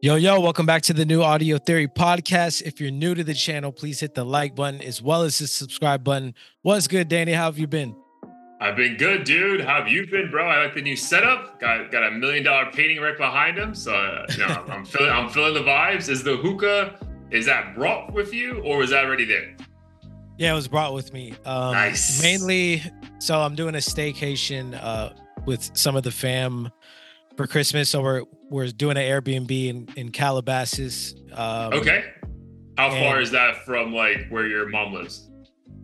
Yo, welcome back to the new Audio Theory Podcast. If you're new to the channel, please hit the like button as well as the subscribe button. What's good, Danny? How have you been? I've been good, dude. How have you been, bro? I like the new setup. Got a $1 million painting right behind him. So I'm feeling the vibes. Is the hookah, is that brought with you or was that already there? Yeah, it was brought with me. Nice. Mainly, so I'm doing a staycation with some of the fam for Christmas, so we're doing an Airbnb in Calabasas. Okay. How far is that from like where your mom lives?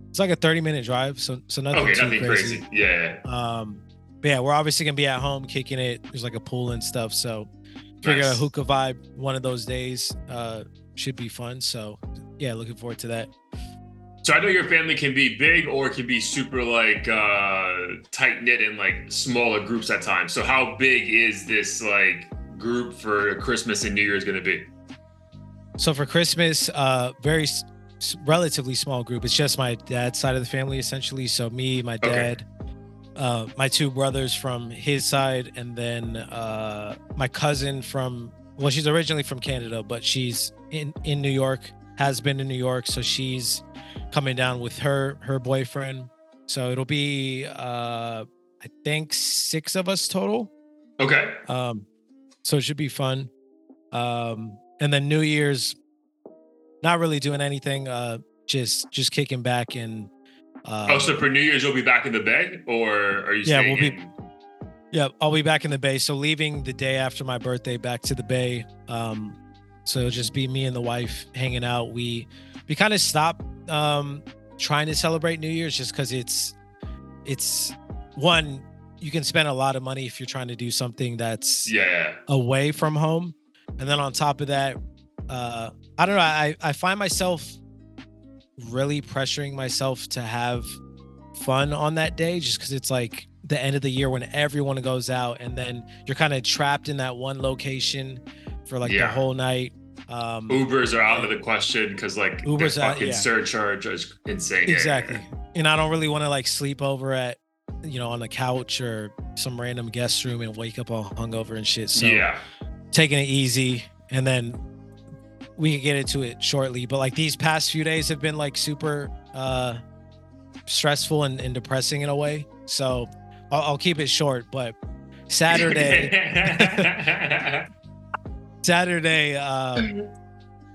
It's like a 30-minute drive, so nothing crazy. Yeah. But yeah, we're obviously gonna be at home kicking it. There's like a pool and stuff, so figure a hookah vibe one of those days should be fun. So yeah, looking forward to that. So I know your family can be big or it can be super like tight knit and like smaller groups at times. So how big is this like group for Christmas and New Year's going to be? So for Christmas, relatively small group. It's just my dad's side of the family essentially. So me, my dad, my two brothers from his side, and then my cousin she's originally from Canada, but she's in New York, has been in New York, so she's coming down with her boyfriend, so it'll be I think 6 of us total. So it should be fun. And then New Year's, not really doing anything, just kicking back. And so for New Year's you'll be back in the Bay, or are you staying I'll be back in the Bay, so leaving the day after my birthday back to the Bay. So it'll just be me and the wife hanging out. We kind of stopped trying to celebrate New Year's just because it's one, you can spend a lot of money if you're trying to do something that's away from home. And then on top of that, I don't know, I find myself really pressuring myself to have fun on that day just because it's like the end of the year when everyone goes out, and then you're kind of trapped in that one location for like the whole night. Ubers are out of the question because like Ubers fucking surcharge is insane. Exactly. And I don't really want to like sleep over at on the couch or some random guest room and wake up all hungover and shit. So taking it easy, and then we can get into it shortly. But like these past few days have been like super stressful and depressing in a way. So I'll keep it short, but Saturday,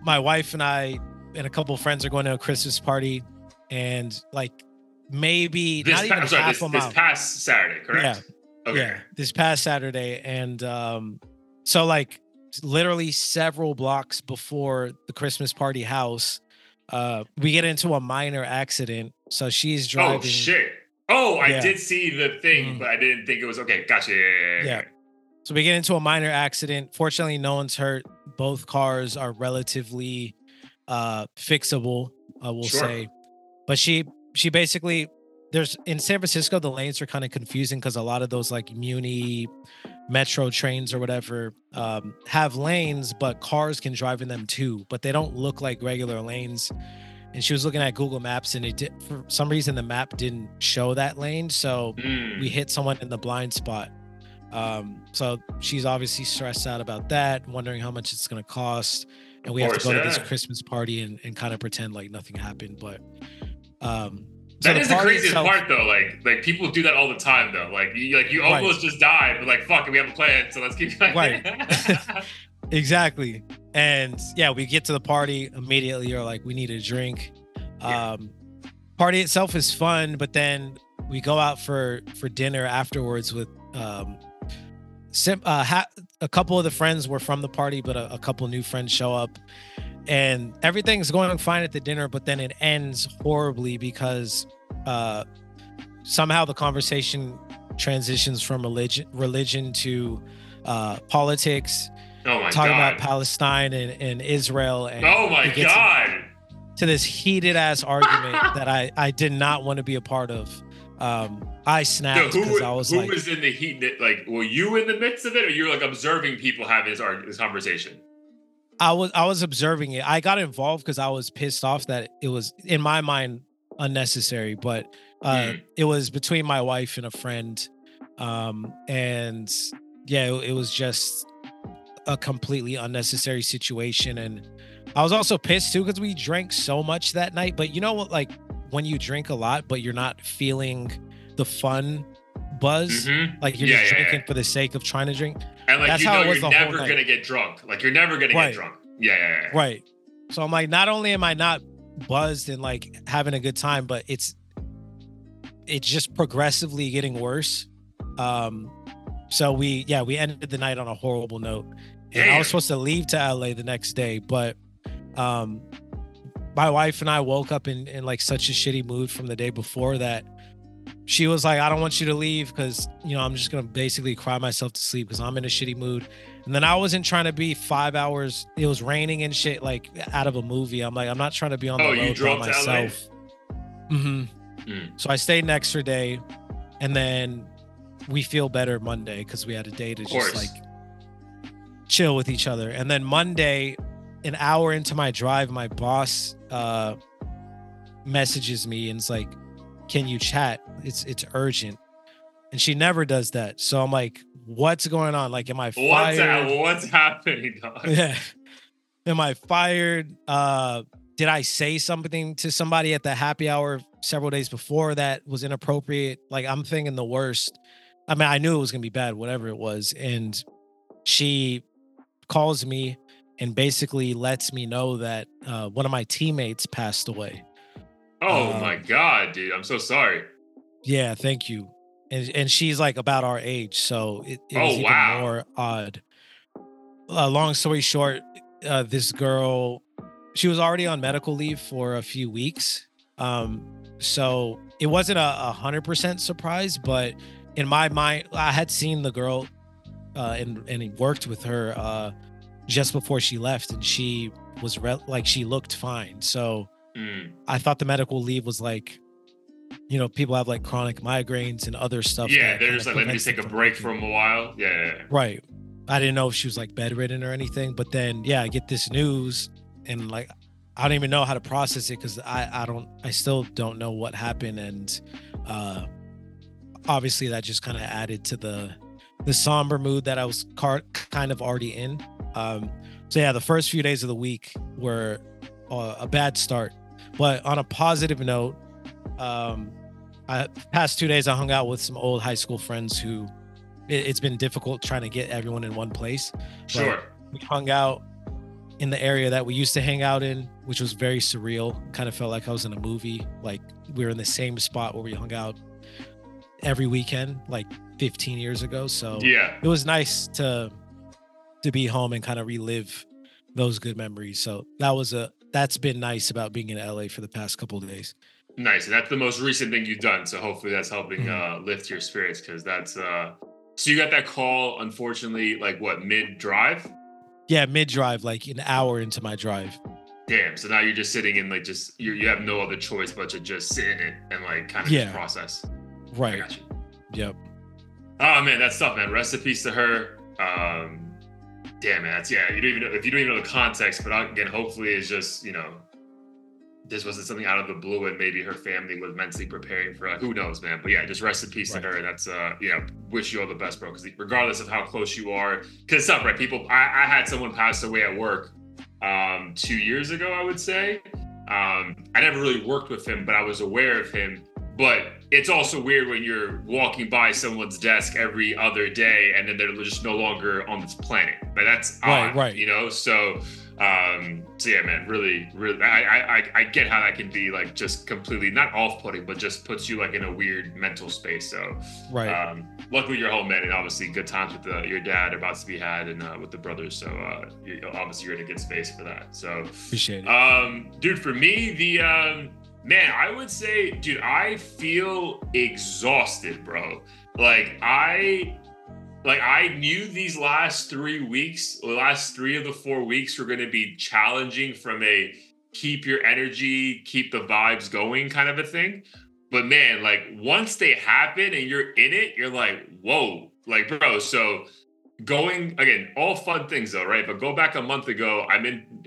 my wife and I and a couple of friends are going to a Christmas party, and like maybe this past Saturday, correct? Yeah. Okay. Yeah, this past Saturday. And so like literally several blocks before the Christmas party house, we get into a minor accident. So she's driving. Oh, shit. Oh, I did see the thing, but I didn't think it was okay. Gotcha. Yeah. So we get into a minor accident. Fortunately, no one's hurt. Both cars are relatively fixable, we'll say. But she basically, there's in San Francisco, the lanes are kind of confusing because a lot of those like Muni metro trains or whatever have lanes, but cars can drive in them too. But they don't look like regular lanes. And she was looking at Google Maps, and it did, for some reason the map didn't show that lane. So we hit someone in the blind spot. So she's obviously stressed out about that, wondering how much it's going to cost. And we have to go to this Christmas party and kind of pretend like nothing happened. But, that is the craziest part though. Like people do that all the time though. Like you almost just died, but like, fuck it, we have a plan. So let's keep going. Right. Exactly. And yeah, we get to the party immediately. You're like, we need a drink. Party itself is fun, but then we go out for dinner afterwards with, a couple of the friends were from the party, but a couple new friends show up, and everything's going fine at the dinner, but then it ends horribly because somehow the conversation transitions from religion to politics. Oh my talking God. About Palestine and Israel, and oh my God, to this heated ass argument that I did not want to be a part of. I snapped because I was who was in the heat? Like, were you in the midst of it, or you're like observing people having this conversation? I was observing it. I got involved because I was pissed off that it was, in my mind, unnecessary. But it was between my wife and a friend, and yeah, it was just a completely unnecessary situation. And I was also pissed too because we drank so much that night. But you know what, like when you drink a lot but you're not feeling the fun buzz, like you're just drinking for the sake of trying to drink. And like, that's how it was the whole night. You're never gonna get drunk. Like you're never gonna get drunk. Right. So I'm like, not only am I not buzzed and like having a good time, but it's just progressively getting worse. So we ended the night on a horrible note. And I was supposed to leave to LA the next day, but my wife and I woke up in like such a shitty mood from the day before that she was like, I don't want you to leave because, you know, I'm just going to basically cry myself to sleep because I'm in a shitty mood. And then I wasn't trying to be 5 hours. It was raining and shit, like out of a movie. I'm like, I'm not trying to be on the road by myself. So I stayed an extra day, and then we feel better Monday because we had a day to just like chill with each other. And then Monday, an hour into my drive, my boss messages me and it's like, can you chat? It's urgent. And she never does that. So I'm like, what's going on? Like, am I fired? What's happening, dog? Yeah. Am I fired? Did I say something to somebody at the happy hour several days before that was inappropriate? Like, I'm thinking the worst. I mean, I knew it was going to be bad, whatever it was. And she calls me and basically lets me know that one of my teammates passed away. Oh my God, dude. I'm so sorry. Yeah, thank you. And she's like about our age, so it was even more odd. Long story short, this girl, she was already on medical leave for a few weeks. So it wasn't a 100% surprise, but in my mind, I had seen the girl and worked with her just before she left, and she was she looked fine. So I thought the medical leave was like, you know, people have like chronic migraines and other stuff. Yeah, they're just like, let me just take a break from a while. Yeah. Right. I didn't know if she was like bedridden or anything, but then I get this news and like, I don't even know how to process it because I still don't know what happened. And obviously that just kind of added to the somber mood that I was kind of already in. So yeah, the first few days of the week were a bad start. But on a positive note, past 2 days, I hung out with some old high school friends who it's been difficult trying to get everyone in one place. Sure. We hung out in the area that we used to hang out in, which was very surreal. Kind of felt like I was in a movie. Like we were in the same spot where we hung out every weekend, like 15 years ago. So yeah, it was nice to be home and kind of relive those good memories. So that's been nice about being in LA for the past couple of days. Nice. And that's the most recent thing you've done. So hopefully that's helping lift your spirits, because that's so you got that call, unfortunately, like what, mid-drive? Yeah, mid-drive, like an hour into my drive. Damn. So now you're just sitting in like just you have no other choice but to just sit in it and like kind of just process. Right. I got you. Yep. Oh man, that's tough, man. Rest in peace to her. Damn, man, that's, you don't even know, if you don't even know the context, but again, hopefully it's just, you know, this wasn't something out of the blue and maybe her family was mentally preparing for, who knows, man. But yeah, just rest in peace to her. And that's, wish you all the best, bro. Because regardless of how close you are, because it's tough, right? People, I had someone pass away at work 2 years ago, I would say. I never really worked with him, but I was aware of him. But it's also weird when you're walking by someone's desk every other day and then they're just no longer on this planet. But that's odd, right. You know? So yeah, man, really, really, I get how that can be like just completely, not off-putting, but just puts you like in a weird mental space. So luckily you're home, man, and obviously good times with your dad about to be had and with the brothers. So obviously you're in a good space for that. So appreciate it. Dude, for me, man, I would say, dude, I feel exhausted, bro. Like I knew these last 3 of the 4 weeks were going to be challenging from a keep your energy, keep the vibes going kind of a thing. But man, like once they happen and you're in it, you're like, whoa, like, bro. So going again, all fun things though, right? But go back a month ago, I'm in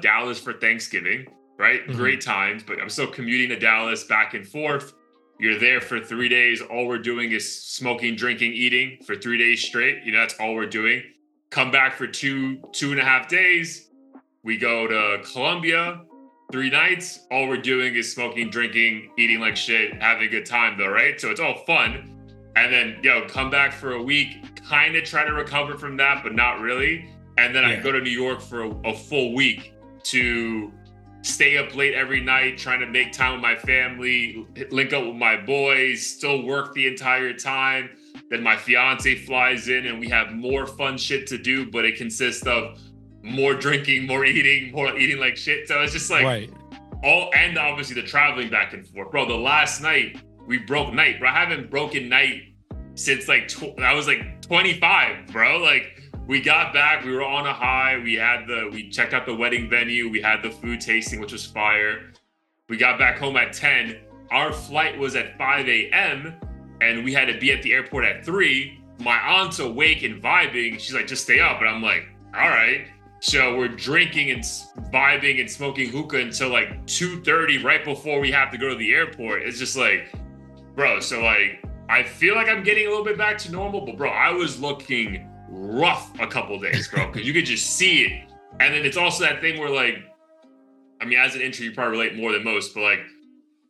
Dallas for Thanksgiving. Right? Mm-hmm. Great times, but I'm still commuting to Dallas back and forth. You're there for 3 days. All we're doing is smoking, drinking, eating for 3 days straight. You know, that's all we're doing. Come back for two and a half days. We go to Columbia, 3 nights. All we're doing is smoking, drinking, eating like shit, having a good time though, right? So it's all fun. And then, come back for a week, kind of try to recover from that, but not really. And then I go to New York for a full week to stay up late every night, trying to make time with my family, link up with my boys, still work the entire time. Then my fiance flies in and we have more fun shit to do, but it consists of more drinking, more eating like shit. So it's just like all, and obviously the traveling back and forth. Bro, the last night we broke night, bro. I haven't broken night since like, I was like 25, bro. Like, we got back, we were on a high. We checked out the wedding venue. We had the food tasting, which was fire. We got back home at 10. Our flight was at 5 a.m. and we had to be at the airport at 3. My aunt's awake and vibing. She's like, just stay up. And I'm like, all right. So we're drinking and vibing and smoking hookah until like 2:30, right before we have to go to the airport. It's just like, bro. So like, I feel like I'm getting a little bit back to normal, but bro, I was looking rough a couple days, bro, because you could just see it. And then it's also that thing where, like, I mean, as an intro, you probably relate more than most, but like,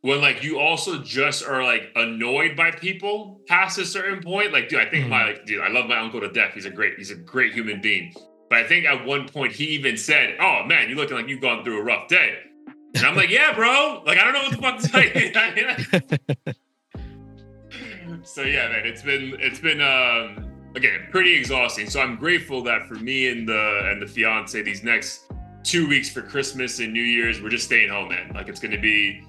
when like you also just are like annoyed by people past a certain point, like, dude, I think I love my uncle to death. He's a great human being, but I think at one point he even said, "Oh man, you're looking like you've gone through a rough day," and I'm like, "Yeah, bro. Like, I don't know what the fuck to say." So yeah, man, it's been. Again, pretty exhausting. So I'm grateful that for me and the fiance, these next 2 weeks for Christmas and New Year's, we're just staying home, man. Like, it's going to be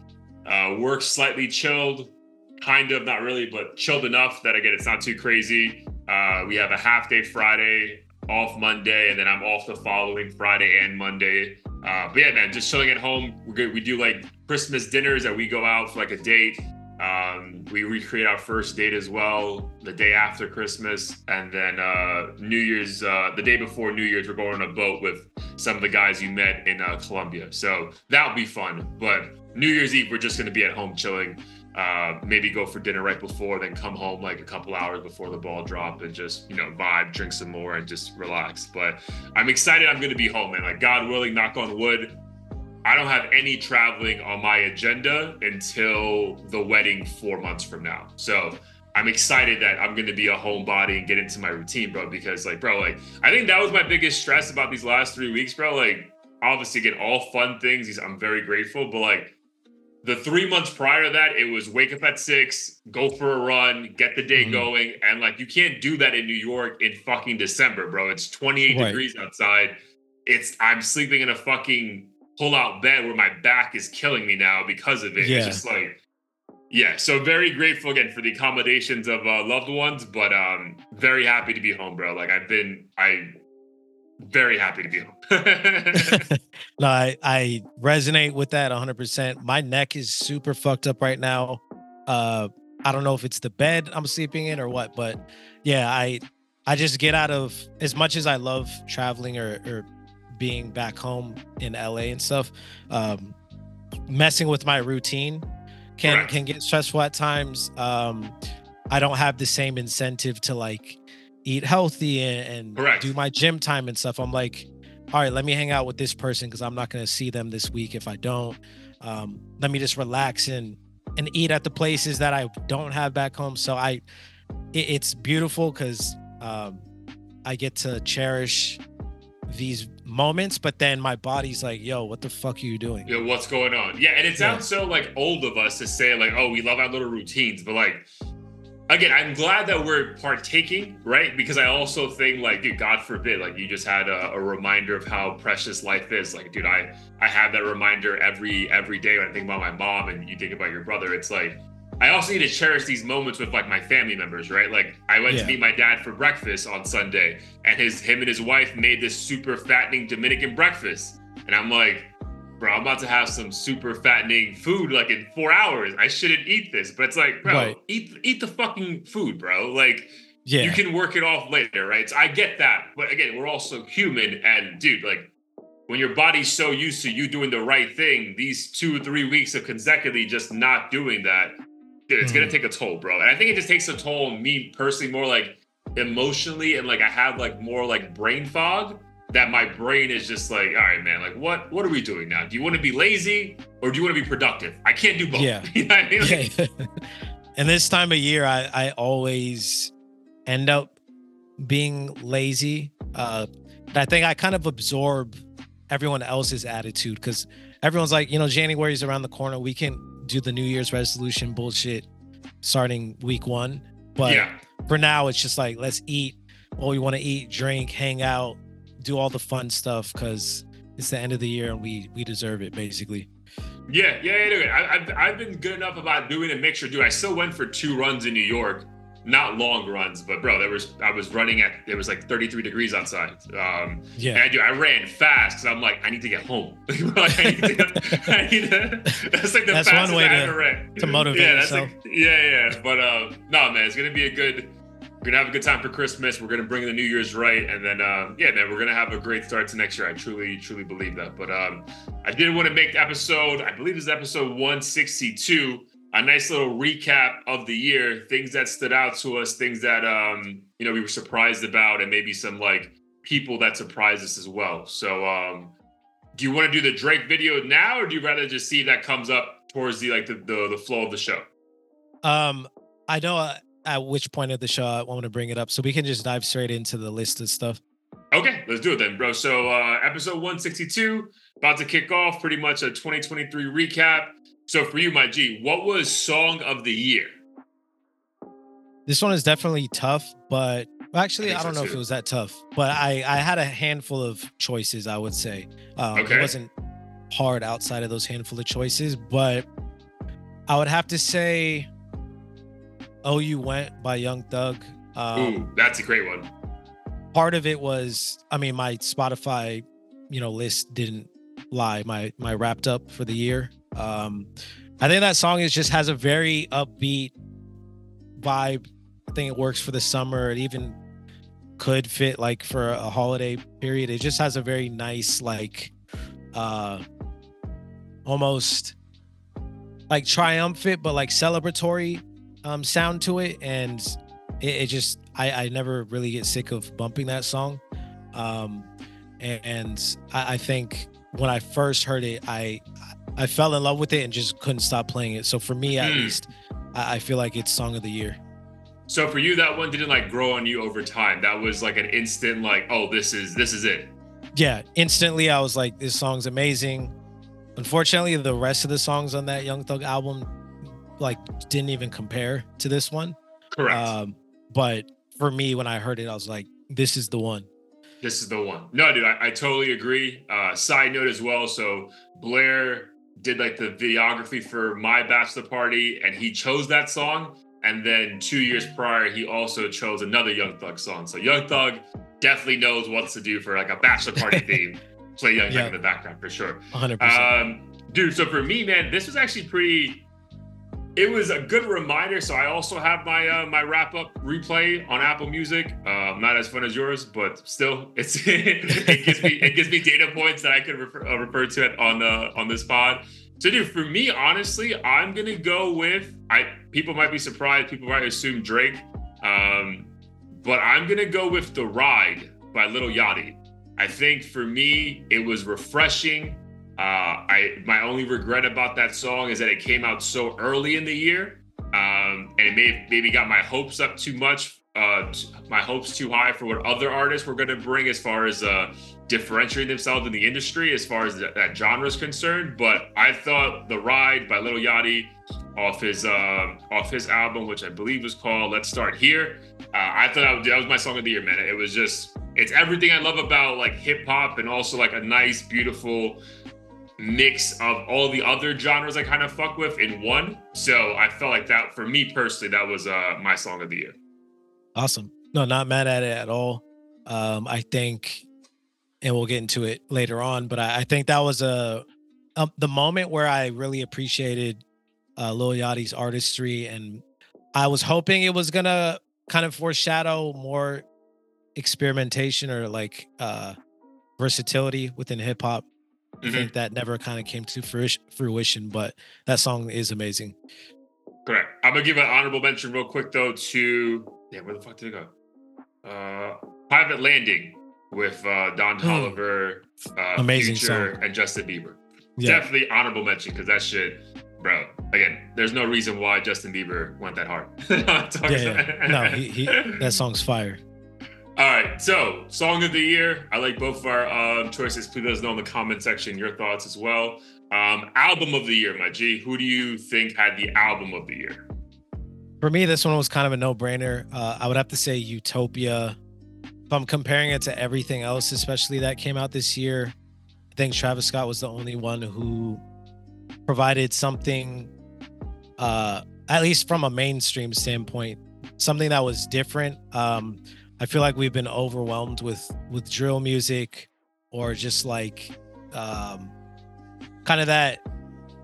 work slightly chilled, kind of, not really, but chilled enough that, again, it's not too crazy. We have a half day Friday, off Monday, and then I'm off the following Friday and Monday. But yeah, man, just chilling at home. We're good. We do like Christmas dinners that we go out for like a date. We recreate our first date as well, the day after Christmas, and then New Year's, the day before New Year's, we're going on a boat with some of the guys you met in Columbia. So that'll be fun. But New Year's Eve, we're just going to be at home chilling, maybe go for dinner right before, then come home like a couple hours before the ball drop and just, vibe, drink some more and just relax. But I'm excited. I'm going to be home, man. Like, God willing, knock on wood, I don't have any traveling on my agenda until the wedding 4 months from now. So I'm excited that I'm going to be a homebody and get into my routine, bro, because I think that was my biggest stress about these last 3 weeks, bro. Like, obviously, again, all fun things. I'm very grateful. But like the 3 months prior to that, it was wake up at 6, go for a run, get the day going. And like, you can't do that in New York in fucking December, bro. It's 28 degrees outside. I'm sleeping in a fucking pull out bed where my back is killing me now because of it. Yeah. It's just like, yeah. So very grateful again for the accommodations of loved ones, but very happy to be home, bro. Like, I'm very happy to be home. No, I resonate with that 100%. My neck is super fucked up right now. I don't know if it's the bed I'm sleeping in or what, but yeah, I just get out of, as much as I love traveling or being back home in LA and stuff, messing with my routine can get stressful at times. I don't have the same incentive to like eat healthy and do my gym time and stuff. I'm like, all right, let me hang out with this person because I'm not going to see them this week if I don't. Let me just relax and eat at the places that I don't have back home. So it's beautiful because I get to cherish these moments, but then my body's like, yo, what the fuck are you doing? Yeah, what's going on? Yeah, and it sounds so like old of us to say like, oh, we love our little routines, but like, again, I'm glad that we're partaking, right? Because I also think like, dude, God forbid, like you just had a reminder of how precious life is. Like, dude, I have that reminder every day when I think about my mom and you think about your brother. It's like, I also need to cherish these moments with like my family members, right? Like I went to meet my dad for breakfast on Sunday and him and his wife made this super fattening Dominican breakfast. And I'm like, bro, I'm about to have some super fattening food like in 4 hours. I shouldn't eat this. But it's like, bro, eat the fucking food, bro. Like you can work it off later, right? So I get that. But again, we're also human, and dude, like when your body's so used to you doing the right thing, these 2 or 3 weeks of consecutively just not doing that, dude, it's going to take a toll, bro. And I think it just takes a toll on me personally, more like emotionally and like I have like more like brain fog, that my brain is just like, all right, man, like what are we doing now? Do you want to be lazy or do you want to be productive? I can't do both. Yeah. You know what I mean? Like, yeah. And this time of year, I always end up being lazy. I think I kind of absorb everyone else's attitude because everyone's like, you know, January's around the corner. We can do the New Year's resolution bullshit starting week one. But yeah. For now, it's just like, let's eat all we want to eat, drink, hang out, do all the fun stuff because it's the end of the year and we deserve it, basically. I've been good enough about doing a mixture. Dude, I still went for 2 runs in New York. Not long runs, but bro, it was like 33 degrees outside. I ran fast because I'm like, I need to get home. That's like the that's fastest one way I ever ran. To motivate yourself. But no, man, it's gonna be we're gonna have a good time for Christmas. We're gonna bring the New Year's right, and then man, we're gonna have a great start to next year. I truly, truly believe that. But I did want to make the episode. I believe this is episode 162. A nice little recap of the year, things that stood out to us, things that, we were surprised about, and maybe some like people that surprised us as well. So do you want to do the Drake video now, or do you rather just see that comes up towards the flow of the show? I know at which point of the show I want to bring it up, so we can just dive straight into the list of stuff. Okay, let's do it then, bro. So episode 162, about to kick off pretty much a 2023 recap. So for you, my G, what was song of the year? This one is definitely tough, but actually, I don't know if it was that tough, but I had a handful of choices, I would say. It wasn't hard outside of those handful of choices, but I would have to say Oh, You Went by Young Thug. Ooh, that's a great one. Part of it was, my Spotify, list didn't lie. My wrapped up for the year. I think that song has a very upbeat vibe. I think it works for the summer. It even could fit like for a holiday period. It just has a very nice, almost like triumphant, but like celebratory, sound to it. And I never really get sick of bumping that song. I think when I first heard it, I fell in love with it and just couldn't stop playing it. So for me, at least, I feel like it's song of the year. So for you, that one didn't grow on you over time. That was like an instant, this is it. Yeah. Instantly, I was like, this song's amazing. Unfortunately, the rest of the songs on that Young Thug album, didn't even compare to this one. Correct. But for me, when I heard it, I was like, this is the one. This is the one. No, dude, I totally agree. Side note as well. So Blair did the videography for my bachelor party, and he chose that song. And then 2 years prior, he also chose another Young Thug song. So Young Thug definitely knows what to do for a bachelor party theme. Play Young Thug in the background for sure. 100%. Dude, so for me, man, this was actually it was a good reminder. So I also have my my wrap up replay on Apple Music. Not as fun as yours, but still, it gives me data points that I could refer to it on this pod. So, dude, for me, honestly, I'm gonna go with people might be surprised, people might assume Drake, but I'm gonna go with The Ride by Lil Yachty. I think for me, it was refreshing. My only regret about that song is that it came out so early in the year, and it maybe got my hopes up too much, my hopes too high for what other artists were going to bring as far as differentiating themselves in the industry as far as that genre is concerned. But I thought The Ride by Lil Yachty off his album, which I believe was called Let's Start Here, I thought that was my song of the year, man. It was just, it's everything I love about hip hop and also a nice, beautiful mix of all the other genres I kind of fuck with in one. So I felt like that, for me personally, that was my song of the year. Awesome. No, not mad at it at all. I think, and we'll get into it later on, but I think that was the moment where I really appreciated Lil Yachty's artistry, and I was hoping it was gonna kind of foreshadow more experimentation or versatility within hip hop. I think that never kind of came to fruition, but that song is amazing. Correct. I'm going to give an honorable mention real quick, though, to... Yeah, where the fuck did it go? Private Landing with Don Toliver, amazing Future, song. And Justin Bieber. Yeah. Definitely honorable mention because that shit, bro. Again, there's no reason why Justin Bieber went that hard. No, that song's fire. All right, so song of the year. I like both of our choices. Please let us know in the comment section your thoughts as well. Album of the year, my G. Who do you think had the album of the year? For me, this one was kind of a no-brainer. I would have to say Utopia. If I'm comparing it to everything else, especially that came out this year, I think Travis Scott was the only one who provided something, at least from a mainstream standpoint, something that was different. I feel like we've been overwhelmed with drill music or just like kind of that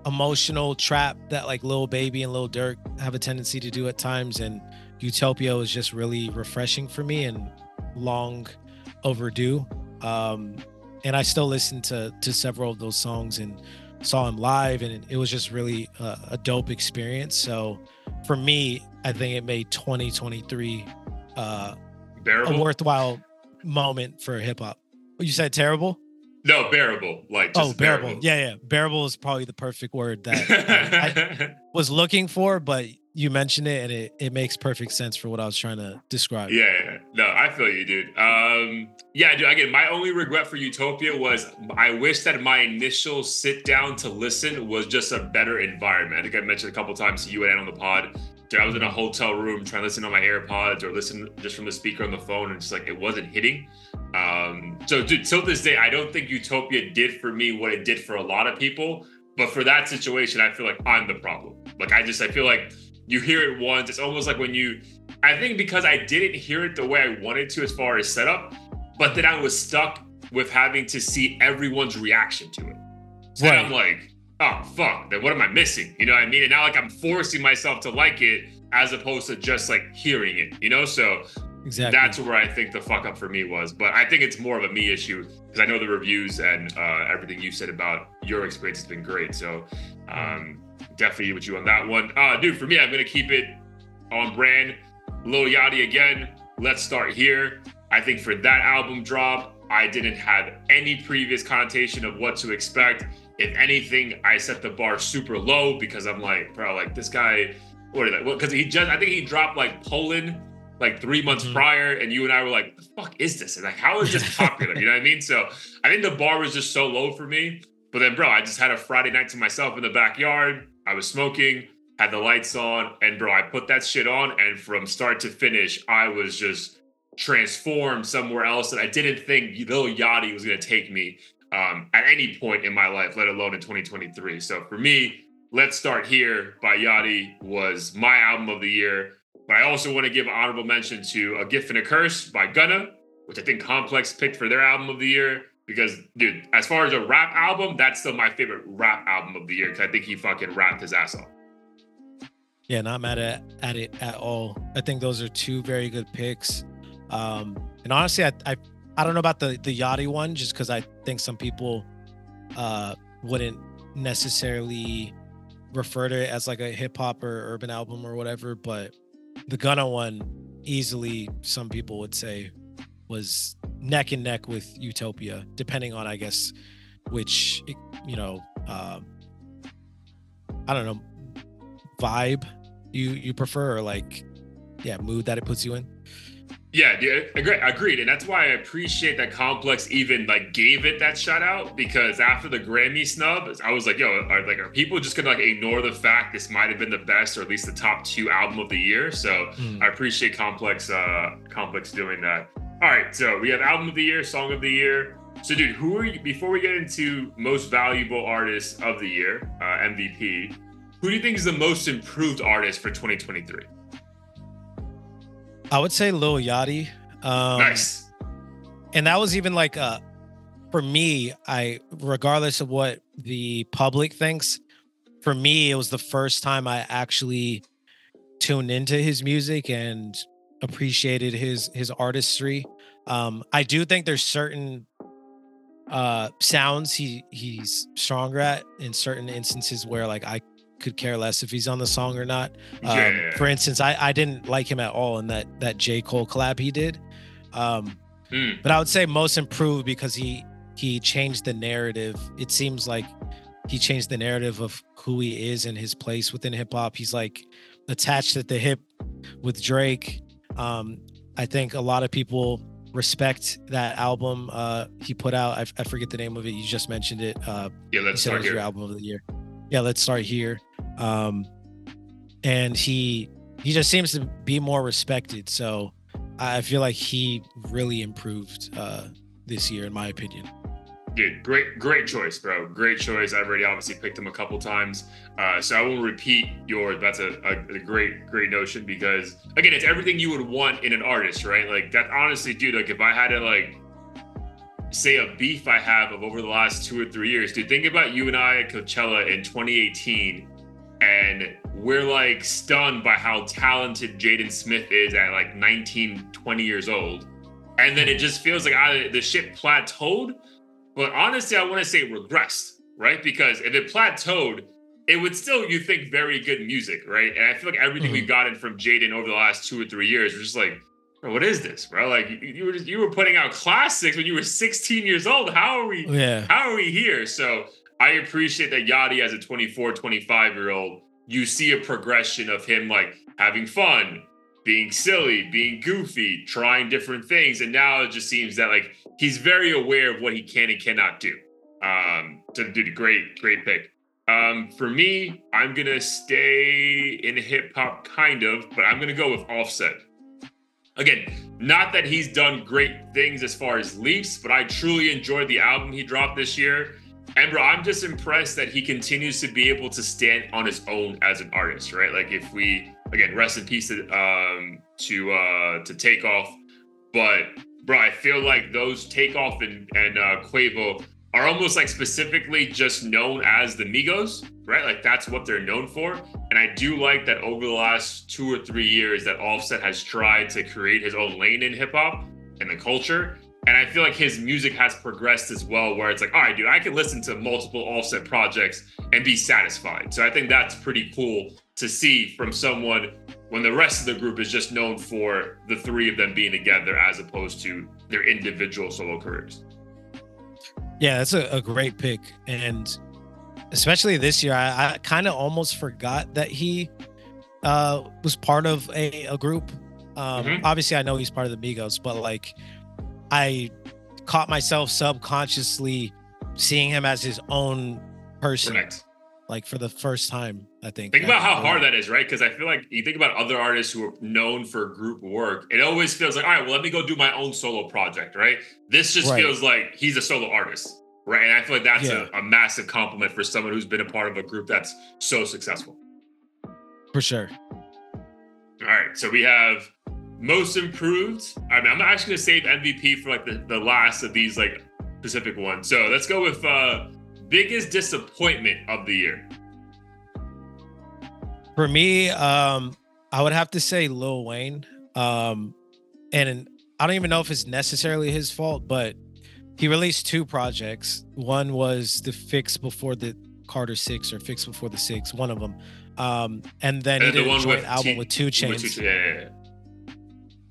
emotional trap that like Lil Baby and Lil Durk have a tendency to do at times. And Utopia was just really refreshing for me and long overdue. And I still listened to several of those songs and saw him live. And it was just really a dope experience. So for me, I think it made 2023 bearable? A worthwhile moment for hip hop. You said terrible? No, bearable. Like just bearable. Yeah. Bearable is probably the perfect word that I was looking for, but you mentioned it and it makes perfect sense for what I was trying to describe. Yeah. No, I feel you, dude. Dude, again, my only regret for Utopia was I wish that my initial sit down to listen was just a better environment. I think I mentioned a couple times to you and on the pod. Dude, I was in a hotel room trying to listen on my AirPods or listen just from the speaker on the phone, and just like it wasn't hitting. So, dude, till this day, I don't think Utopia did for me what it did for a lot of people. But for that situation, I feel like I'm the problem. Like I feel like you hear it once. It's almost like I think because I didn't hear it the way I wanted to as far as setup, but then I was stuck with having to see everyone's reaction to it. So right. I'm like, oh, fuck, then what am I missing? You know what I mean? And now, like, I'm forcing myself to like it as opposed to just, like, hearing it, you know? So exactly. That's where I think the fuck up for me was. But I think it's more of a me issue because I know the reviews and everything you said about your experience has been great. So definitely with you on that one. Dude, for me, I'm going to keep it on brand. Lil Yachty again. Let's Start Here. I think for that album drop, I didn't have any previous connotation of what to expect. If anything, I set the bar super low because I'm like, bro, like this guy, what is that? Well, because I think he dropped like Poland like 3 months prior, and you and I were like, what the fuck is this? And like, how is this popular? You know what I mean? So I think the bar was just so low for me. But then, bro, I just had a Friday night to myself in the backyard. I was smoking, had the lights on, and bro, I put that shit on, and from start to finish, I was just transformed somewhere else that I didn't think Lil Yachty was gonna take me. At any point in my life, let alone in 2023. So for me, Let's Start Here by Yachty was my album of the year. But I also want to give honorable mention to A Gift and a Curse by Gunna, which I think Complex picked for their album of the year. Because, dude, as far as a rap album, that's still my favorite rap album of the year. Because I think he fucking rapped his ass off. Yeah, not mad at it at all. I think those are two very good picks. And honestly, I don't know about the Yachty one, just because I think some people wouldn't necessarily refer to it as like a hip hop or urban album or whatever. But the Gunna one, easily some people would say was neck and neck with Utopia, depending on, I guess, which, you know, I don't know, vibe you prefer or like, yeah, mood that it puts you in. Yeah, dude, agreed. And that's why I appreciate that Complex even like gave it that shout out, because after the Grammy snub, I was like, yo, are people just gonna like ignore the fact this might have been the best or at least the top two album of the year? So I appreciate Complex doing that. All right, so we have album of the year, song of the year. So dude, who are you, before we get into most valuable artists of the year, MVP, who do you think is the most improved artist for 2023? I would say Lil Yachty. Nice. And that was even like, for me, regardless of what the public thinks, for me, it was the first time I actually tuned into his music and appreciated his artistry. I do think there's certain sounds he's stronger at in certain instances where like I could care less if he's on the song or not. For instance, I didn't like him at all in that J. Cole collab he did. But I would say most improved because he changed the narrative. It seems like he changed the narrative of who he is and his place within hip hop. He's like attached at the hip with Drake. I think a lot of people respect that album he put out. I forget the name of it. You just mentioned it. Let's Start Here. Your album of the year. Yeah, Let's Start Here. And he just seems to be more respected. So I feel like he really improved this year, in my opinion. Dude, great choice, bro. Great choice. I've already obviously picked him a couple times. So I won't repeat yours. That's a great notion because, again, it's everything you would want in an artist, right? Like, that honestly, dude, like, if I had to, like, say a beef I have of over the last 2 or 3 years, dude, think about you and I at Coachella in 2018, and we're, like, stunned by how talented Jaden Smith is at, like, 19, 20 years old. And then it just feels like the shit plateaued. But honestly, I want to say regressed, right? Because if it plateaued, it would still, you think, very good music, right? And I feel like everything we've gotten from Jaden over the last 2 or 3 years, we're just like, bro, what is this, bro? Like, you were putting out classics when you were 16 years old. How are we here? So I appreciate that Yachty, as a 24, 25-year-old, you see a progression of him, like, having fun, being silly, being goofy, trying different things. And now it just seems that, like, he's very aware of what he can and cannot do. So, dude, great pick. For me, I'm going to stay in hip hop, kind of, but I'm going to go with Offset. Again, not that he's done great things as far as leaps, but I truly enjoyed the album he dropped this year. And bro, I'm just impressed that he continues to be able to stand on his own as an artist, right? Like, if we, again, rest in peace to Takeoff, but bro, I feel like those Takeoff and Quavo are almost like specifically just known as the Migos, right? Like, that's what they're known for. And I do like that over the last 2 or 3 years that Offset has tried to create his own lane in hip hop and the culture. And I feel like his music has progressed as well, where it's like, all right, dude, I can listen to multiple Offset projects and be satisfied. So I think that's pretty cool to see from someone when the rest of the group is just known for the three of them being together as opposed to their individual solo careers. Yeah, that's a great pick. And especially this year, I kind of almost forgot that he was part of a group. Obviously, I know he's part of the Migos, but like, I caught myself subconsciously seeing him as his own person, like for the first time, I think. Think about how hard that is, right? Because I feel like you think about other artists who are known for group work, it always feels like, all right, well, let me go do my own solo project, right? This just feels like he's a solo artist, right? And I feel like that's a massive compliment for someone who's been a part of a group that's so successful. For sure. All right, so we have... most improved. I mean, I'm actually gonna save MVP for like the last of these like specific ones. So let's go with biggest disappointment of the year. For me, I would have to say Lil Wayne. And I don't even know if it's necessarily his fault, but he released 2 projects. One was the Fix Before the Carter Six, or Fix Before the Six, one of them. And then he did a joint album with 2 Chainz. Yeah.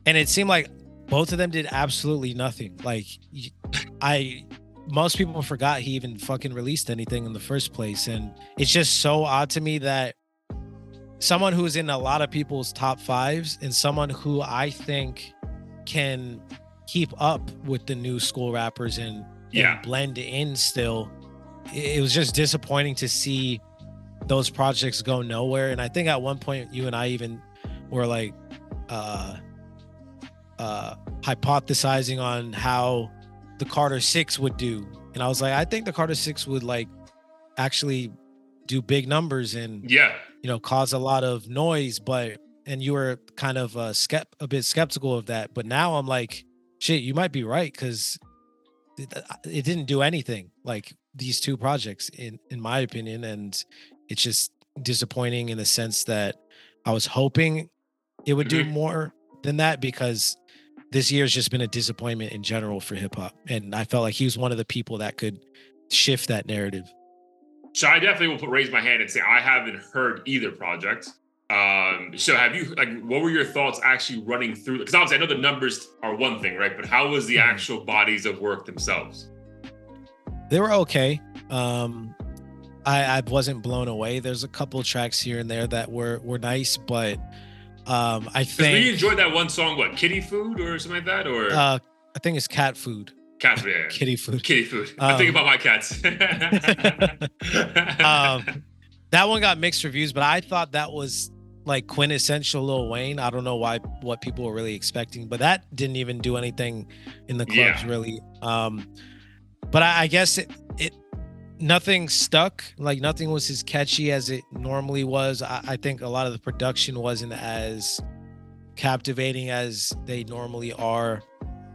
And it seemed like both of them did absolutely nothing. Like, most people forgot he even fucking released anything in the first place. And it's just so odd to me that someone who's in a lot of people's top fives and someone who I think can keep up with the new school rappers and blend in still, it was just disappointing to see those projects go nowhere. And I think at one point you and I even were like, hypothesizing on how the Carter Six would do, and I was like, I think the Carter Six would like actually do big numbers and cause a lot of noise. And you were kind of a bit skeptical of that, but now I'm like, shit, you might be right, because it didn't do anything like these 2 projects in my opinion, and it's just disappointing in the sense that I was hoping it would do more than that, because this year's just been a disappointment in general for hip hop. And I felt like he was one of the people that could shift that narrative. So I definitely will raise my hand and say I haven't heard either project. So have you, like, what were your thoughts actually running through? Because obviously I know the numbers are one thing, right? But how was the actual bodies of work themselves? They were okay. I wasn't blown away. There's a couple tracks here and there that were nice, but I think... Did you enjoy that one song, what, Kitty Food or something like that? Or I think it's Cat Food. Cat Food, yeah. Kitty Food. Kitty Food. I think about my cats. That one got mixed reviews, but I thought that was like quintessential Lil Wayne. I don't know why, what people were really expecting, but that didn't even do anything in the clubs, really. But I guess it nothing stuck. Like, nothing was as catchy as it normally was. I think a lot of the production wasn't as captivating as they normally are.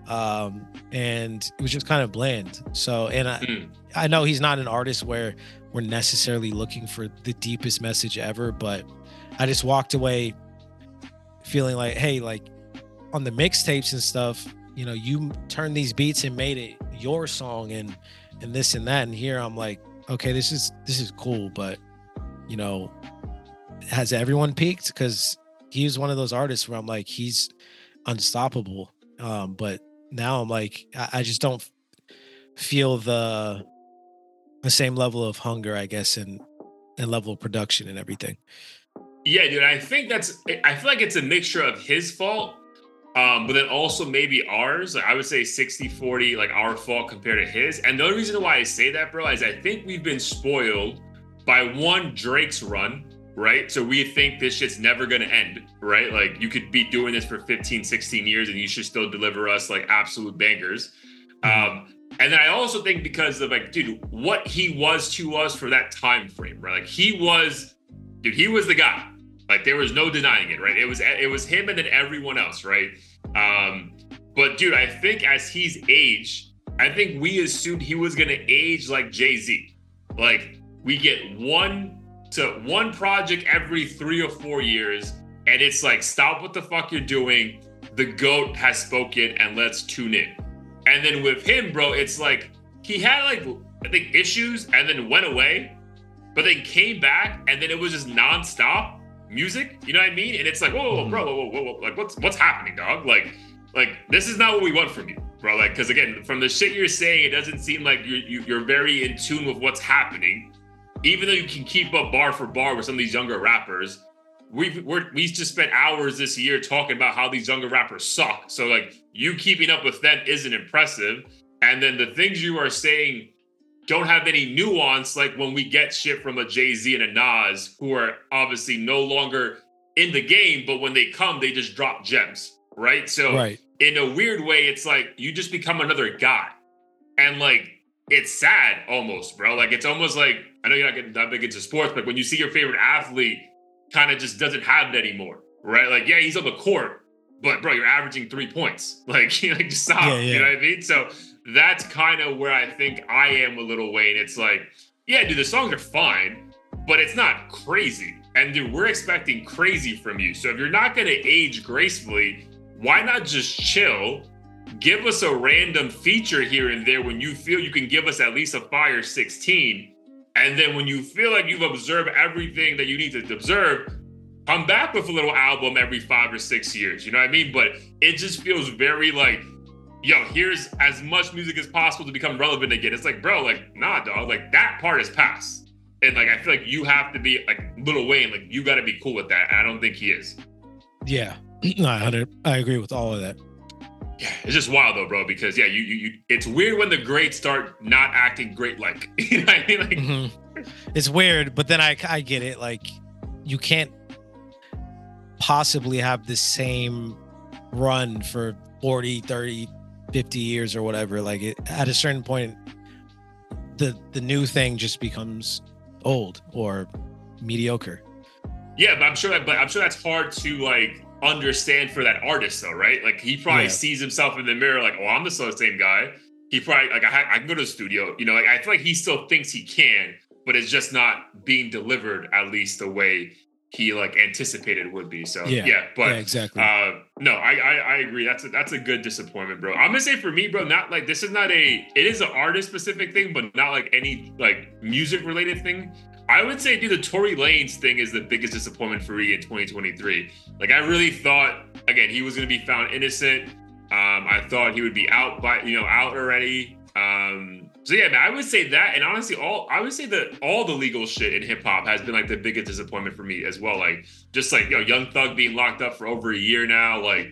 And it was just kind of bland. So, and I know he's not an artist where we're necessarily looking for the deepest message ever, but I just walked away feeling like, hey, like on the mixtapes and stuff, you know, you turned these beats and made it your song and this and that. And here I'm like, okay, this is cool, but you know, has everyone peaked? Because he was one of those artists where I'm like, he's unstoppable. But now I'm like, I just don't feel the same level of hunger, I guess, and level of production and everything. Yeah, dude, I think I feel like it's a mixture of his fault, but then also maybe ours. Like, I would say 60-40, like our fault compared to his. And the only reason why I say that, bro, is I think we've been spoiled by one, Drake's run, right? So we think this shit's never gonna end, right? Like, you could be doing this for 15, 16 years and you should still deliver us like absolute bangers. And then I also think because of like, dude, what he was to us for that time frame, right? Like he was the guy. Like, there was no denying it, right? It was him and then everyone else, right? But dude, I think as he's aged, I think we assumed he was gonna age like Jay-Z. Like, we get one project every 3 or 4 years, and it's like, stop what the fuck you're doing. The GOAT has spoken, and let's tune in. And then with him, bro, it's like he had like, I think, issues and then went away, but then came back, and then it was just nonstop music. You know what I mean? And it's like, whoa, bro, whoa. Like, what's happening, dog? Like this is not what we want from you, bro. Like, because again, from the shit you're saying, it doesn't seem like you're very in tune with what's happening. Even though you can keep up bar for bar with some of these younger rappers, we just spent hours this year talking about how these younger rappers suck. So like, you keeping up with them isn't impressive. And then the things you are saying don't have any nuance. Like when we get shit from a Jay-Z and a Nas, who are obviously no longer in the game, but when they come, they just drop gems, right? So in a weird way, it's like you just become another guy. And like, it's sad almost, bro. Like, it's almost like, I know you're not getting that big into sports, but when you see your favorite athlete kind of just doesn't have that anymore, right? Like, yeah, he's on the court, but bro, you're averaging 3 points. Like, you know, like, just stop, You know what I mean? So that's kind of where I think I am with Lil Wayne. It's like, yeah, dude, the songs are fine, but it's not crazy. And dude, we're expecting crazy from you. So if you're not going to age gracefully, why not just chill? Give us a random feature here and there when you feel you can give us at least a fire 16. And then when you feel like you've observed everything that you need to observe, come back with a little album every 5 or 6 years. You know what I mean? But it just feels very like, yo, here's as much music as possible to become relevant again. It's like, bro, like, nah, dog, like that part is past. And like, I feel like you have to be like Lil Wayne, like you got to be cool with that. And I don't think he is. Yeah, I agree with all of that. Yeah, it's just wild though, bro, because yeah, you it's weird when the greats start not acting great, like, you know what I mean? Like, it's weird, but then I get it. Like, you can't possibly have the same run for 40, 30, 50 years or whatever. Like, at a certain point, the new thing just becomes old or mediocre. Yeah, but I'm sure that's hard to like understand for that artist though, right? Like, he probably sees himself in the mirror like, oh, I'm the same guy. He probably like, I can go to the studio, you know, like I feel like he still thinks he can, but it's just not being delivered at least the way he like anticipated would be. So exactly. No, I agree. That's a good disappointment, bro. I'm gonna say for me, bro, not like, this is not a, it is an artist specific thing, but not like any like music related thing. I would say, dude, the Tory Lanez thing is the biggest disappointment for me in 2023. Like, I really thought, again, he was going to be found innocent. I thought he would be out by, you know, out already. So yeah, man, I would say that, and honestly, I would say that all the legal shit in hip hop has been like the biggest disappointment for me as well. Like, just like, yo, Young Thug being locked up for over a year now, like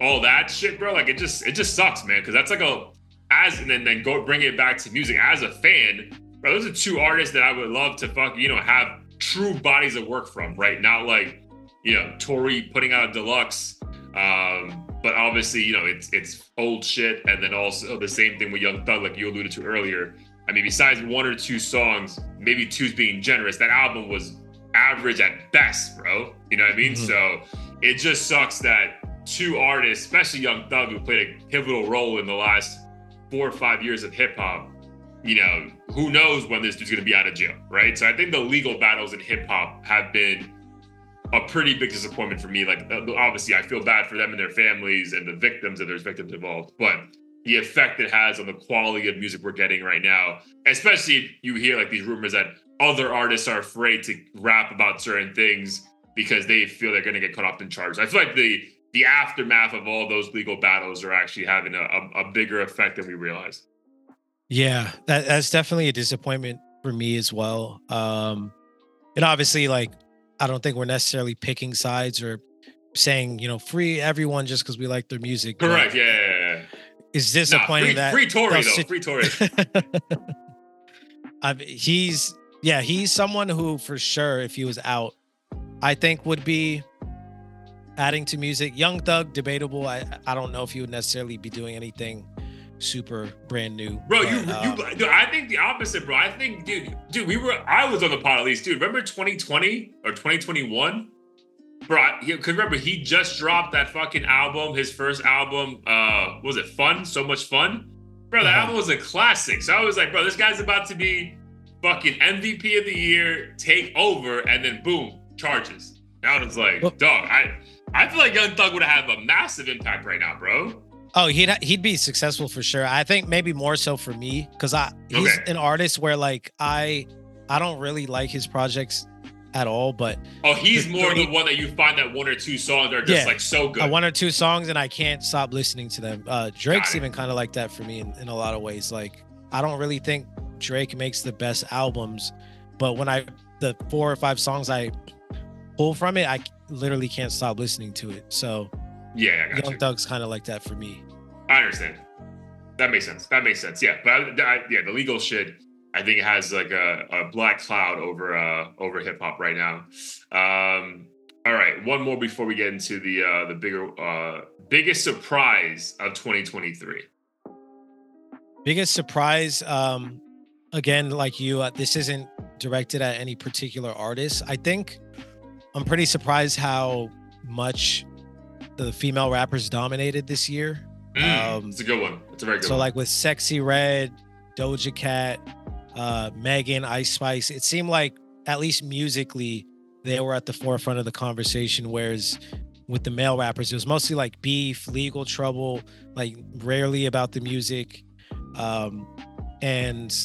all that shit, bro. Like, it just sucks, man, because that's like and then go bring it back to music as a fan. Bro, those are two artists that I would love to have true bodies of work from, right? Not like, you know, Tory putting out a deluxe, but obviously, you know, it's old shit. And then also the same thing with Young Thug, like you alluded to earlier. I mean, besides one or two songs, maybe two's being generous, that album was average at best, bro. You know what I mean? Mm-hmm. So it just sucks that two artists, especially Young Thug, who played a pivotal role in the last 4 or 5 years of hip hop, you know, who knows when this dude's going to be out of jail, right? So I think the legal battles in hip hop have been a pretty big disappointment for me. Like, obviously, I feel bad for them and their families and the victims, and there's victims involved, but the effect it has on the quality of music we're getting right now, especially if you hear like these rumors that other artists are afraid to rap about certain things because they feel they're going to get cut off and charged. I feel like the aftermath of all those legal battles are actually having a bigger effect than we realize. Yeah, that's definitely a disappointment for me as well. And obviously, like, I don't think we're necessarily picking sides or saying, you know, free everyone just because we like their music. Correct. Yeah. It's disappointing that free Tory though. Free Tory. He's someone who, for sure, if he was out, I think would be adding to music. Young Thug, debatable. I don't know if he would necessarily be doing anything super brand new, bro. Dude, I think the opposite, bro. I think, dude, I was on the pod at least, dude. Remember 2020 or 2021, bro? Because remember, he just dropped that fucking album, his first album. Was it Fun? So Much Fun, bro. That album was a classic. So I was like, bro, this guy's about to be fucking MVP of the year, take over, and then boom, charges. And I was like, dog, I feel like Young Thug would have a massive impact right now, bro. Oh, he'd be successful for sure. I think maybe more so for me, because he's an artist where, like, I don't really like his projects at all. But he's more the one that you find that one or two songs are just like so good. One or two songs, and I can't stop listening to them. Drake's even kind of like that for me in a lot of ways. Like, I don't really think Drake makes the best albums, but when the 4 or 5 songs I pull from it, I literally can't stop listening to it. So. Yeah, I got Young Thug's kind of like that for me. I understand. That makes sense. Yeah, but the legal shit, I think it has like a black cloud over hip hop right now. All right, one more before we get into the biggest surprise of 2023. Biggest surprise. Again, like you, this isn't directed at any particular artist. I think I'm pretty surprised how much the female rappers dominated this year. It's a good one. It's a very good one. So like with Sexy Red, Doja Cat, Megan, Ice Spice, it seemed like at least musically they were at the forefront of the conversation, whereas with the male rappers, it was mostly like beef, legal trouble, like rarely about the music. And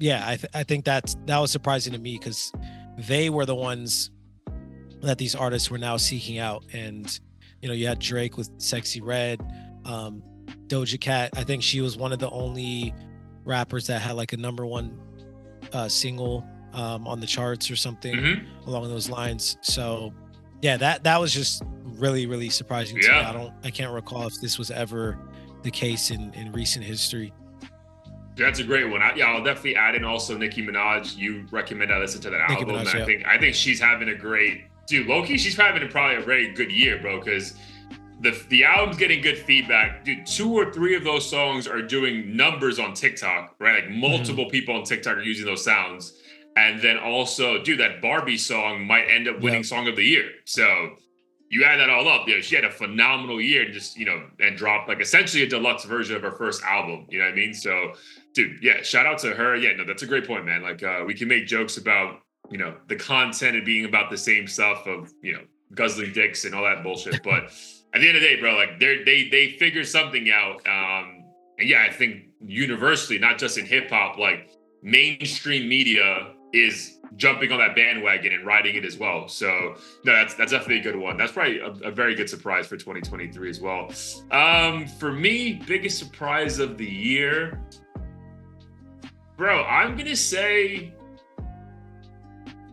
yeah, I think that was surprising to me because they were the ones that these artists were now seeking out. And you know, you had Drake with Sexy Red, Doja Cat. I think she was one of the only rappers that had like a #1 single on the charts or something along those lines. So, yeah, that was just really, really surprising to me. I can't recall if this was ever the case in recent history. That's a great one. I'll definitely add in also Nicki Minaj. You recommend I listen to that album. Minaj, and I think she's having a great. Dude, Loki, she's probably a very good year, bro, because the album's getting good feedback. Dude, 2 or 3 of those songs are doing numbers on TikTok, right? Like multiple people on TikTok are using those sounds. And then also, dude, that Barbie song might end up winning Song of the Year. So you add that all up, you know, she had a phenomenal year and just, you know, and dropped like essentially a deluxe version of her first album. You know what I mean? So, dude, yeah, shout out to her. Yeah, no, that's a great point, man. Like we can make jokes about, you know, the content and being about the same stuff of, you know, guzzling dicks and all that bullshit. But at the end of the day, bro, like they figure something out. And yeah, I think universally, not just in hip hop, like mainstream media is jumping on that bandwagon and riding it as well. So no, that's definitely a good one. That's probably a very good surprise for 2023 as well. For me, biggest surprise of the year, bro, I'm gonna say,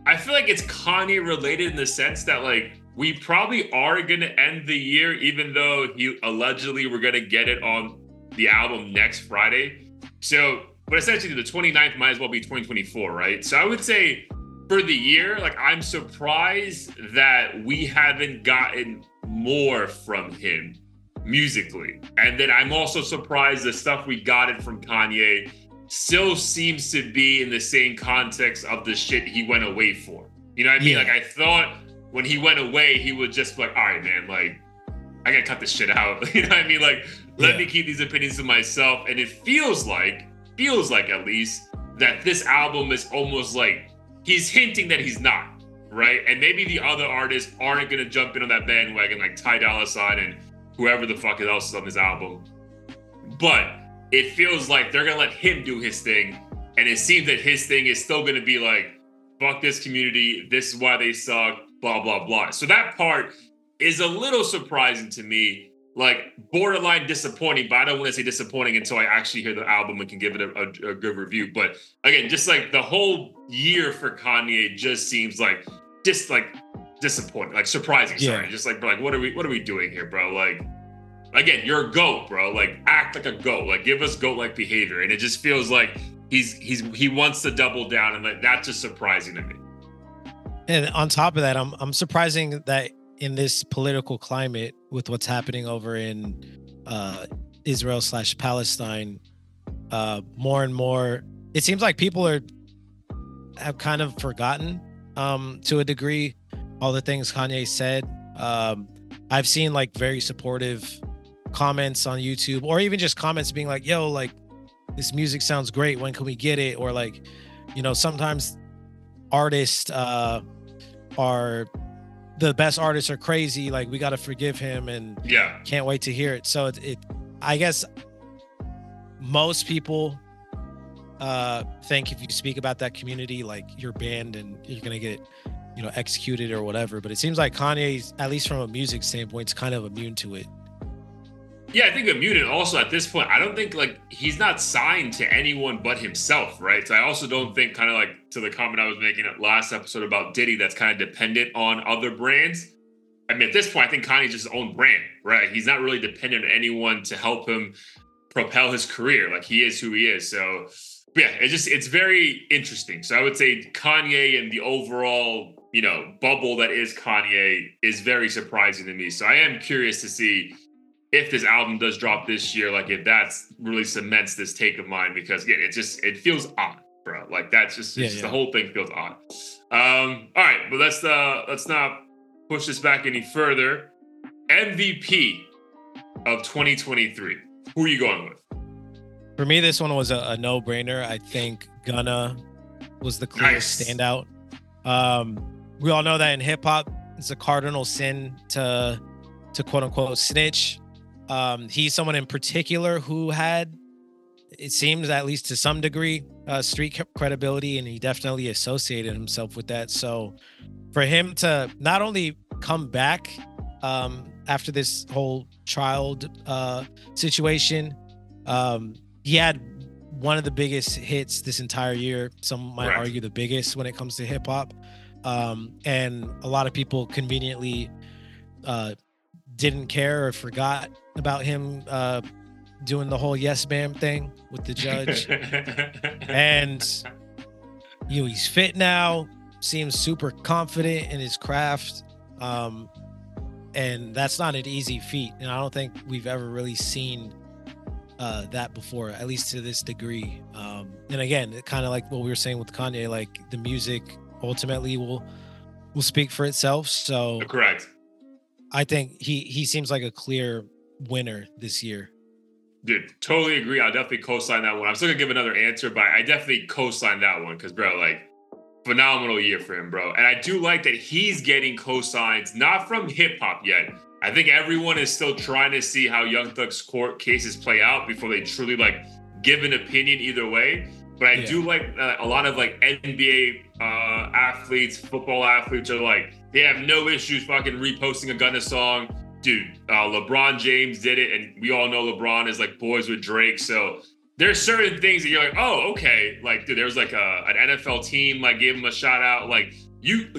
I feel like it's Kanye related in the sense that like, we probably are going to end the year, even though you allegedly were going to get it on the album next Friday. So, but essentially the 29th might as well be 2024, right? So I would say for the year, like I'm surprised that we haven't gotten more from him musically. And then I'm also surprised the stuff we got it from Kanye still seems to be in the same context of the shit he went away for. You know what I mean? Yeah. Like I thought, when he went away, he would just be like, all right, man, like, I gotta cut this shit out. You know what I mean? Like, let me keep these opinions to myself. And it feels like at least, that this album is almost like, he's hinting that he's not, right? And maybe the other artists aren't gonna jump in on that bandwagon, like Ty Dolla $ign and whoever the fuck else is on this album. But it feels like they're gonna let him do his thing. And it seems that his thing is still gonna be like, fuck this community, this is why they suck, blah, blah, blah. So that part is a little surprising to me, like borderline disappointing, but I don't want to say disappointing until I actually hear the album and can give it a good review. But again, just like the whole year for Kanye just seems like, just like disappointing, like surprising, sorry. Just like, bro, like, what are we doing here, bro? Like, again, you're a GOAT, bro. Like act like a GOAT, like give us GOAT-like behavior. And it just feels like he wants to double down, and like, that's just surprising to me. And on top of that, I'm surprising that in this political climate with what's happening over in Israel/Palestine, more and more, it seems like people have kind of forgotten to a degree all the things Kanye said. I've seen like very supportive comments on YouTube, or even just comments being like, yo, like this music sounds great, when can we get it? Or like, you know, sometimes artists are the best artists are crazy, like we got to forgive him, and can't wait to hear it. So it I guess most people think if you speak about that community, like you're banned and you're gonna get, you know, executed or whatever. But it seems like Kanye's, at least from a music standpoint, is kind of immune to it. Yeah, I think immune, and also at this point, I don't think like he's not signed to anyone but himself, right? So I also don't think, kind of like to the comment I was making at last episode about Diddy, that's kind of dependent on other brands. I mean, at this point, I think Kanye's just his own brand, right? He's not really dependent on anyone to help him propel his career. Like he is who he is. So yeah, it's very interesting. So I would say Kanye and the overall, you know, bubble that is Kanye is very surprising to me. So I am curious to see if this album does drop this year, like if that's really cements this take of mine, because yeah, it feels odd, bro. Like that's just the whole thing feels odd. All right, but let's not push this back any further. MVP of 2023. Who are you going with? For me, this one was a no-brainer. I think Gunna was the clearest standout. We all know that in hip hop, it's a cardinal sin to quote unquote snitch. He's someone in particular who had, it seems at least to some degree, street credibility, and he definitely associated himself with that. So for him to not only come back after this whole child situation, he had one of the biggest hits this entire year. Some might argue the biggest when it comes to hip hop. And a lot of people conveniently didn't care or forgot about him doing the whole yes ma'am thing with the judge. And you know, he's fit now, seems super confident in his craft, and that's not an easy feat, and I don't think we've ever really seen that before, at least to this degree. And again, kind of like what we were saying with Kanye, like the music ultimately will speak for itself. So correct, I think he seems like a clear winner this year. Dude, totally agree. I'll definitely co-sign that one. I'm still gonna give another answer, but I definitely co-sign that one because, bro, like, phenomenal year for him, bro. And I do like that he's getting co-signs, not from hip-hop yet. I think everyone is still trying to see how Young Thug's court cases play out before they truly, like, give an opinion either way. But I do like a lot of like NBA athletes, football athletes are like, they have no issues fucking reposting a Gunna song. Dude, LeBron James did it, and we all know LeBron is like boys with Drake. So there's certain things that you're like, oh, okay. Like, dude, there was like an NFL team, like gave him a shout out. Like,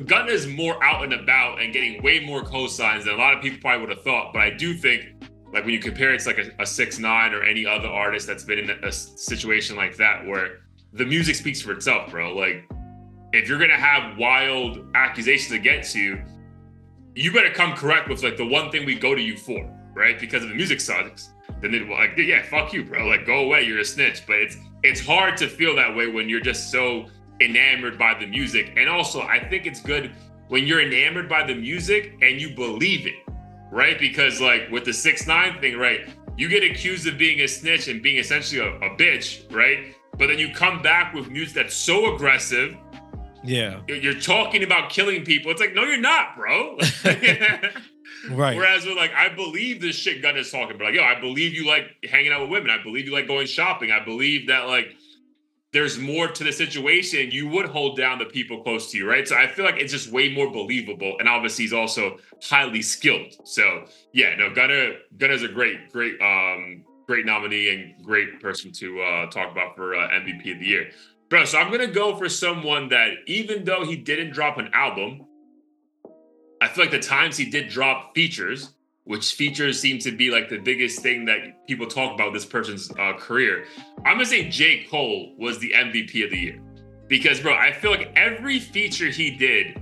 Gunna is more out and about and getting way more cosigns than a lot of people probably would have thought. But I do think, like, when you compare it to like a 6ix9ine or any other artist that's been in a situation like that, where the music speaks for itself, bro. Like, if you're gonna have wild accusations against you, you better come correct with like the one thing we go to you for, right? Because if the music sucks, then they're like, yeah, fuck you, bro. Like, go away, you're a snitch. But it's hard to feel that way when you're just so enamored by the music. And also, I think it's good when you're enamored by the music and you believe it, right? Because like with the 6ix9ine thing, right? You get accused of being a snitch and being essentially a bitch, right? But then you come back with music that's so aggressive. Yeah, you're talking about killing people. It's like, no, you're not, bro. Right. Whereas we're like, I believe this shit Gunna's talking about. Like, yo, I believe you like hanging out with women. I believe you like going shopping. I believe that like there's more to the situation. You would hold down the people close to you, right? So I feel like it's just way more believable. And obviously, he's also highly skilled. So yeah, no, Gunna's a great nominee and great person to talk about for MVP of the year. Bro, so I'm going to go for someone that even though he didn't drop an album, I feel like the times he did drop features, which features seem to be like the biggest thing that people talk about this person's career. I'm going to say J. Cole was the MVP of the year because, bro, I feel like every feature he did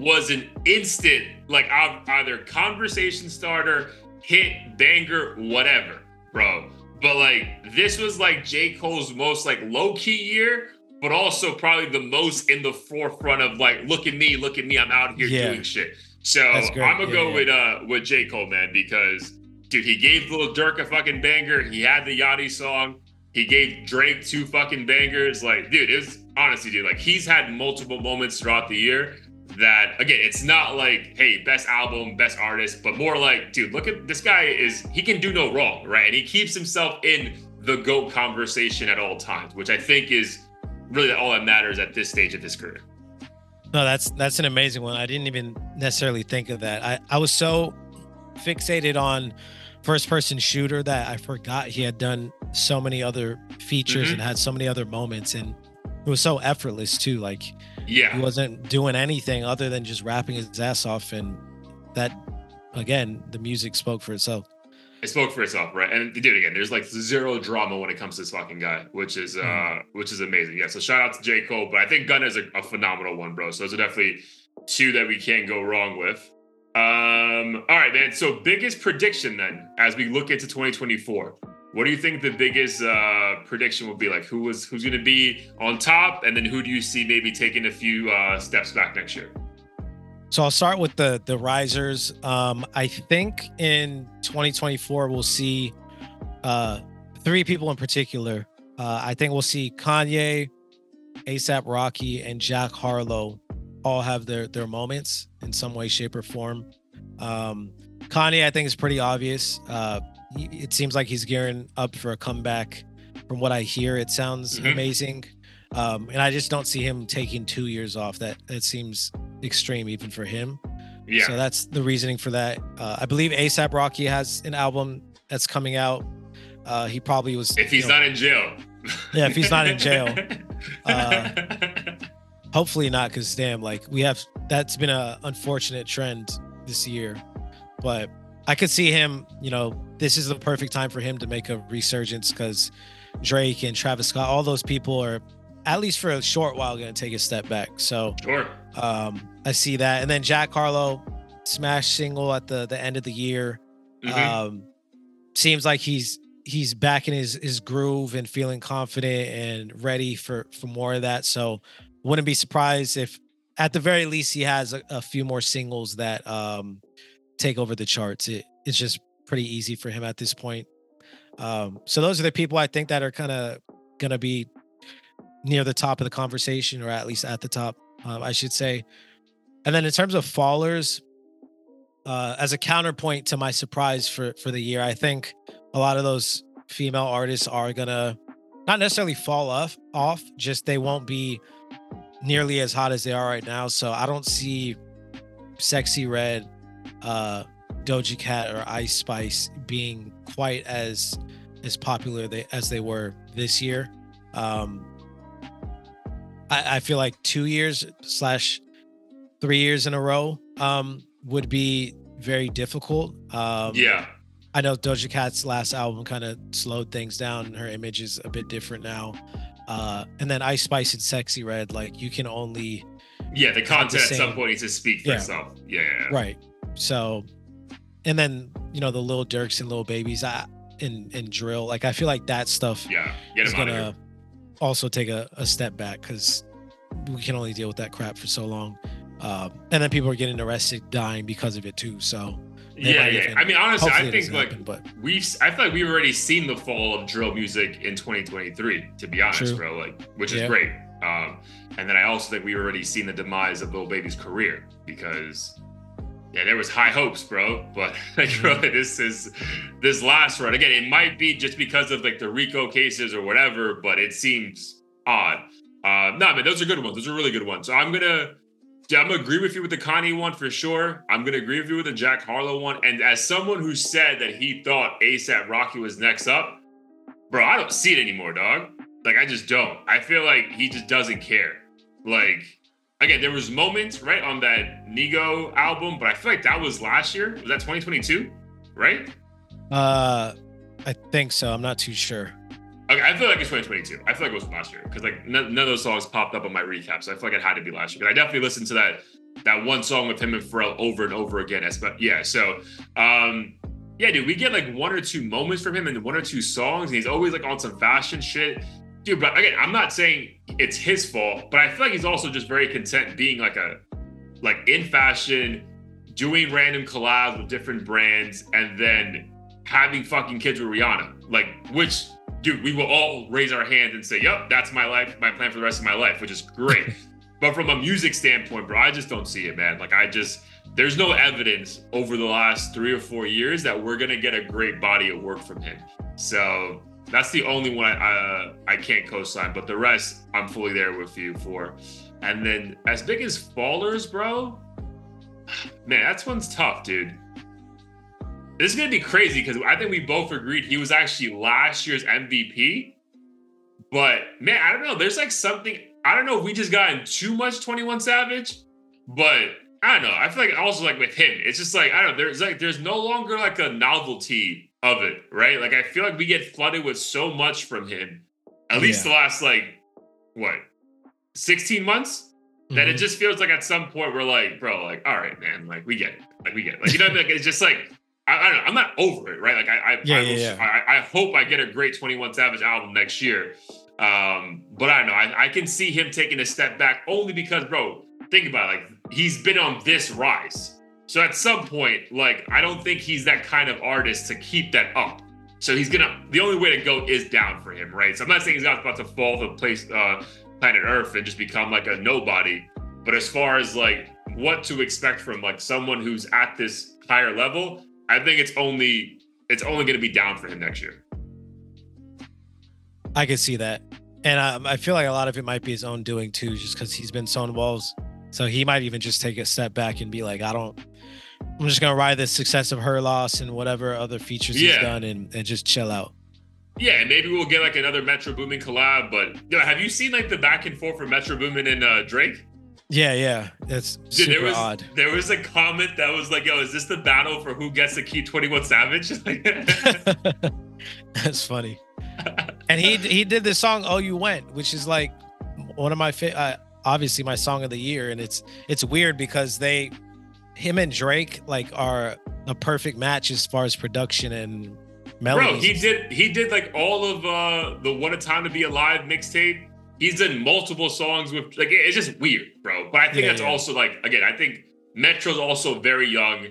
was an instant, like either conversation starter, hit, banger, whatever, bro. But like this was like J. Cole's most like low key year, but also probably the most in the forefront of like, look at me, I'm out here doing shit. So I'm gonna go with J. Cole, man, because dude, he gave Lil Durk a fucking banger. He had the Yachty song. He gave Drake 2 fucking bangers. Like, dude, it's honestly, dude, like he's had multiple moments throughout the year that, again, it's not like, hey, best album, best artist, but more like, dude, look at this guy he can do no wrong, right? And he keeps himself in the GOAT conversation at all times, which I think is really all that matters at this stage of this career. No, that's an amazing one. I didn't even necessarily think of that. I was so fixated on First Person Shooter that I forgot he had done so many other features and had so many other moments, and it was so effortless too. Like, he wasn't doing anything other than just rapping his ass off, and that, again, the music spoke for itself. It spoke for itself, right? And dude, again, there's like zero drama when it comes to this fucking guy, which is amazing. Yeah, so shout out to J. Cole, but I think Gunna is a phenomenal one, bro. So those are definitely 2 that we can't go wrong with. All right, man. So biggest prediction then, as we look into 2024, what do you think the biggest prediction will be? Like, who's going to be on top, and then who do you see maybe taking a few steps back next year? So I'll start with the risers. I think in 2024, we'll see 3 people in particular. I think we'll see Kanye, A$AP Rocky, and Jack Harlow all have their moments in some way, shape, or form. Kanye, I think, is pretty obvious. It seems like he's gearing up for a comeback. From what I hear, it sounds amazing. And I just don't see him taking 2 years off. That seems extreme even for him. Yeah. So that's the reasoning for that. I believe A$AP Rocky has an album that's coming out. He probably was... If he's not in jail. Yeah, if he's not in jail. Hopefully not, because damn, like we have... That's been an unfortunate trend this year. But I could see him, this is the perfect time for him to make a resurgence because Drake and Travis Scott, all those people are... at least for a short while, going to take a step back. So I see that. And then Jack Harlow, smash single at the end of the year. Seems like he's back in his groove and feeling confident and ready for more of that. So wouldn't be surprised if at the very least he has a few more singles that take over the charts. It's just pretty easy for him at this point. So those are the people I think that are kind of going to be near the top of the conversation, or at least at the top, I should say. And then in terms of fallers, as a counterpoint to my surprise for the year, I think a lot of those female artists are going to not necessarily fall off, just they won't be nearly as hot as they are right now. So I don't see Sexy Red, Doja Cat, or Ice Spice being quite as popular as they were this year. I feel like 2 years/3 years in a row would be very difficult. Yeah. I know Doja Cat's last album kind of slowed things down. Her image is a bit different now. And then Ice Spice and Sexy Red, like you can only... Yeah, the content at some point needs to speak for itself. Yeah. Right. So, and then, you know, the Lil Durks and Lil Babies and drill. Like, I feel like that stuff is going to also take a step back because we can only deal with that crap for so long. And then people are getting arrested, dying because of it too. So, I mean, honestly, I think like I feel like we've already seen the fall of drill music in 2023, to be honest, bro, like, which is great. And then I also think we've already seen the demise of Lil Baby's career because, there was high hopes, bro. But like, bro, this last run again. It might be just because of like the RICO cases or whatever, but it seems odd. No, man, those are good ones. Those are really good ones. So I'm gonna agree with you with the Kanye one for sure. I'm gonna agree with you with the Jack Harlow one. And as someone who said that he thought A$AP Rocky was next up, bro, I don't see it anymore, dog. Like, I just don't. I feel like he just doesn't care. Like, again, there was moments, right, on that Nigo album, but I feel like that was last year. Was that 2022, right? I think so. I'm not too sure. Okay, I feel like it's 2022. I feel like it was last year because like none of those songs popped up on my recap, so I feel like it had to be last year. But I definitely listened to that one song with him and Pharrell over and over again. But yeah, so dude, we get like one or two moments from him and one or two songs, and he's always like on some fashion shit. Dude, but again, I'm not saying it's his fault, but I feel like he's also just very content being like in fashion, doing random collabs with different brands, and then having fucking kids with Rihanna. Like, which, dude, we will all raise our hands and say, yep, that's my life, my plan for the rest of my life, which is great. But from a music standpoint, bro, I just don't see it, man. Like, there's no evidence over the last 3 or 4 years that we're gonna get a great body of work from him. So that's the only one I can't co-sign, but the rest I'm fully there with you for. And then as big as fallers, bro, man, that one's tough, dude. This is gonna be crazy because I think we both agreed he was actually last year's MVP. But man, I don't know. There's like something, I don't know if we just gotten too much 21 Savage, but I don't know. I feel like also like with him, it's just like, I don't know, there's no longer like a novelty of it, right? Like, I feel like we get flooded with so much from him, at least the last, like, what, 16 months? Mm-hmm. That it just feels like at some point we're like, bro, like, all right, man, like, we get it. Like, we get it. Like, you know what I mean? Like, it's just like, I don't know, I'm not over it, right? Like, I hope I get a great 21 Savage album next year. But I don't know, I can see him taking a step back only because, bro, think about it, like, he's been on this rise. So at some point, like, I don't think he's that kind of artist to keep that up. So the only way to go is down for him, right? So I'm not saying he's not about to fall to planet Earth and just become like a nobody. But as far as like what to expect from like someone who's at this higher level, I think it's only going to be down for him next year. I can see that. And I feel like a lot of it might be his own doing too, just because he's been sown balls. So he might even just take a step back and be like, I'm just gonna ride the success of Her Loss and whatever other features he's done and just chill out. Yeah, and maybe we'll get like another Metro Boomin collab. But you know, have you seen like the back and forth for Metro Boomin and Drake? Yeah, that's super odd. There was a comment that was like, "Yo, is this the battle for who gets to keep 21 Savage?" That's funny. And he did this song "Oh You Went," which is like one of my obviously my song of the year, and it's weird because him and Drake like are a perfect match as far as production and melodies. Bro, he did like all of the What a Time to Be Alive mixtape. He's done multiple songs with like it's just weird, bro. But I think that's also like, again, I think Metro's also very young.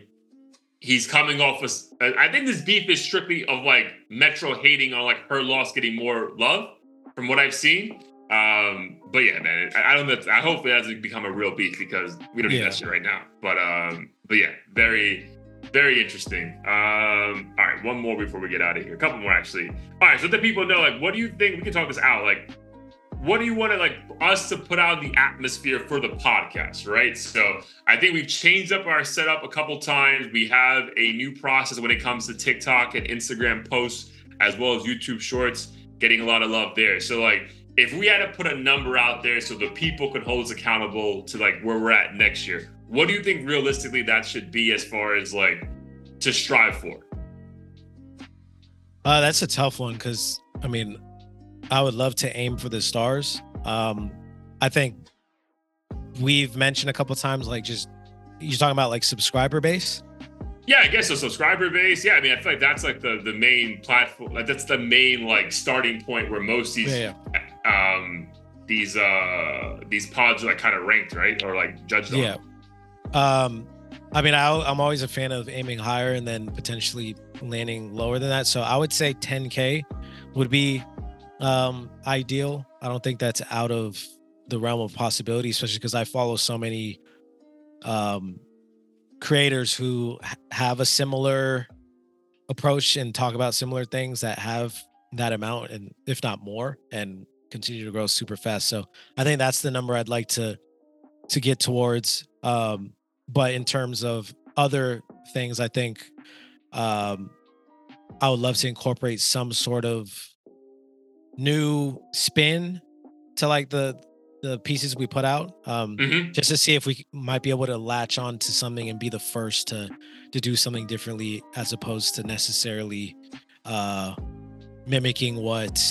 He's coming off I think this beef is strictly of like Metro hating on like Her Loss getting more love from what I've seen. But yeah, man, I don't know. I hope it doesn't become a real beef because we don't need that shit right now. But yeah, very, Very interesting. All right, one more before we get out of here. A couple more, actually. All right, so let the people know, like, what do you think? We can talk this out. Like, what do you want to, like, us to put out the atmosphere for the podcast, right? So I think we've changed up our setup a couple times. We have a new process when it comes to TikTok and Instagram posts, as well as YouTube Shorts, getting a lot of love there. So, like, if we had to put a number out there so the people could hold us accountable to, like, where we're at next year, what do you think realistically that should be as far as, like, to strive for? That's a tough one because, I mean, I would love to aim for the stars. I think we've mentioned a couple of times, like, just, you're talking about, like, subscriber base? Yeah, I guess so. Subscriber base. Yeah, I mean, I feel like that's, like, the main platform. Like, that's the main, like, starting point where most of these these pods are, like, kind of ranked, right? Or, like, judged on. Yeah. I mean, I'm always a fan of aiming higher and then potentially landing lower than that. So I would say 10K would be ideal. I don't think that's out of the realm of possibility, especially because I follow so many creators who have a similar approach and talk about similar things that have that amount, and if not more, and continue to grow super fast. So I think that's the number I'd like to get towards. But in terms of other things, I think I would love to incorporate some sort of new spin to, like, the pieces we put out, just to see if we might be able to latch on to something and be the first to do something differently, as opposed to necessarily mimicking what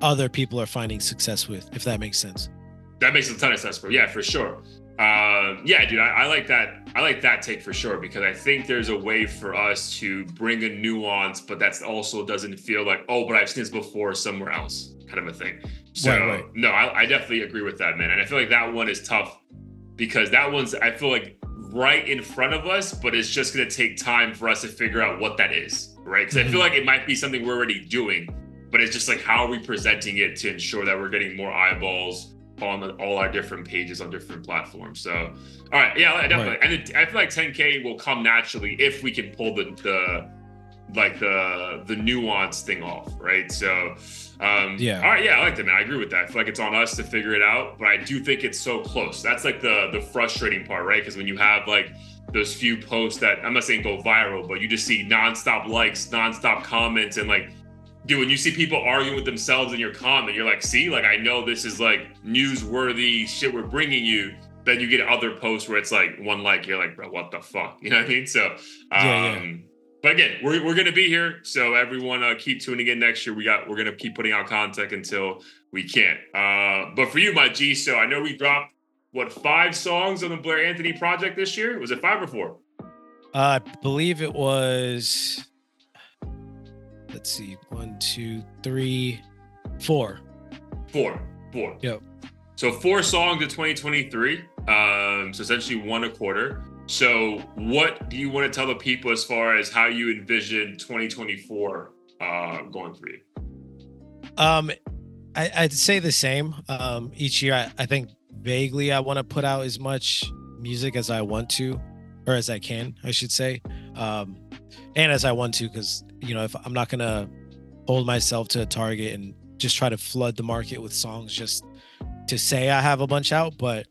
other people are finding success with, if that makes sense. That makes a ton of sense, bro. Yeah, for sure. Yeah, dude, I like that. I like that take for sure, because I think there's a way for us to bring a nuance, but that's also doesn't feel like, oh, but I've seen this before somewhere else kind of a thing. So right. No, I definitely agree with that, man. And I feel like that one is tough because that one's, I feel like, right in front of us, but it's just going to take time for us to figure out what that is, right? Because I feel like it might be something we're already doing, but it's just like, how are we presenting it to ensure that we're getting more eyeballs on all our different pages on different platforms. So, all right, yeah, definitely. Right. And I feel like 10K will come naturally if we can pull the nuance thing off, right? So, yeah. All right, yeah, I like that, man. I agree with that. I feel like it's on us to figure it out, but I do think it's so close. That's like the frustrating part, right? Because when you have, like, those few posts that, I'm not saying go viral, but you just see nonstop likes, nonstop comments, and, like, dude, when you see people arguing with themselves in your comment, you're like, see, like, I know this is, like, newsworthy shit we're bringing you. Then you get other posts where it's like one like, you're like, bro, what the fuck? You know what I mean? So, But again, we're going to be here. So everyone keep tuning in next year. We're going to keep putting out content until we can't. But for you, my G, so I know we dropped, what, 5 songs on the Blair Anthony project this year? Was it 5 or 4? I believe it was... Let's see, 1, 2, 3, 4. Four. Yep. So 4 songs in 2023. So essentially 1 a quarter. So what do you want to tell the people as far as how you envision 2024 going for you? I'd say the same. Each year, I think vaguely I want to put out as much music as I want to, or as I can, I should say. And as I want to, because, you know, if I'm not going to hold myself to a target and just try to flood the market with songs just to say I have a bunch out, but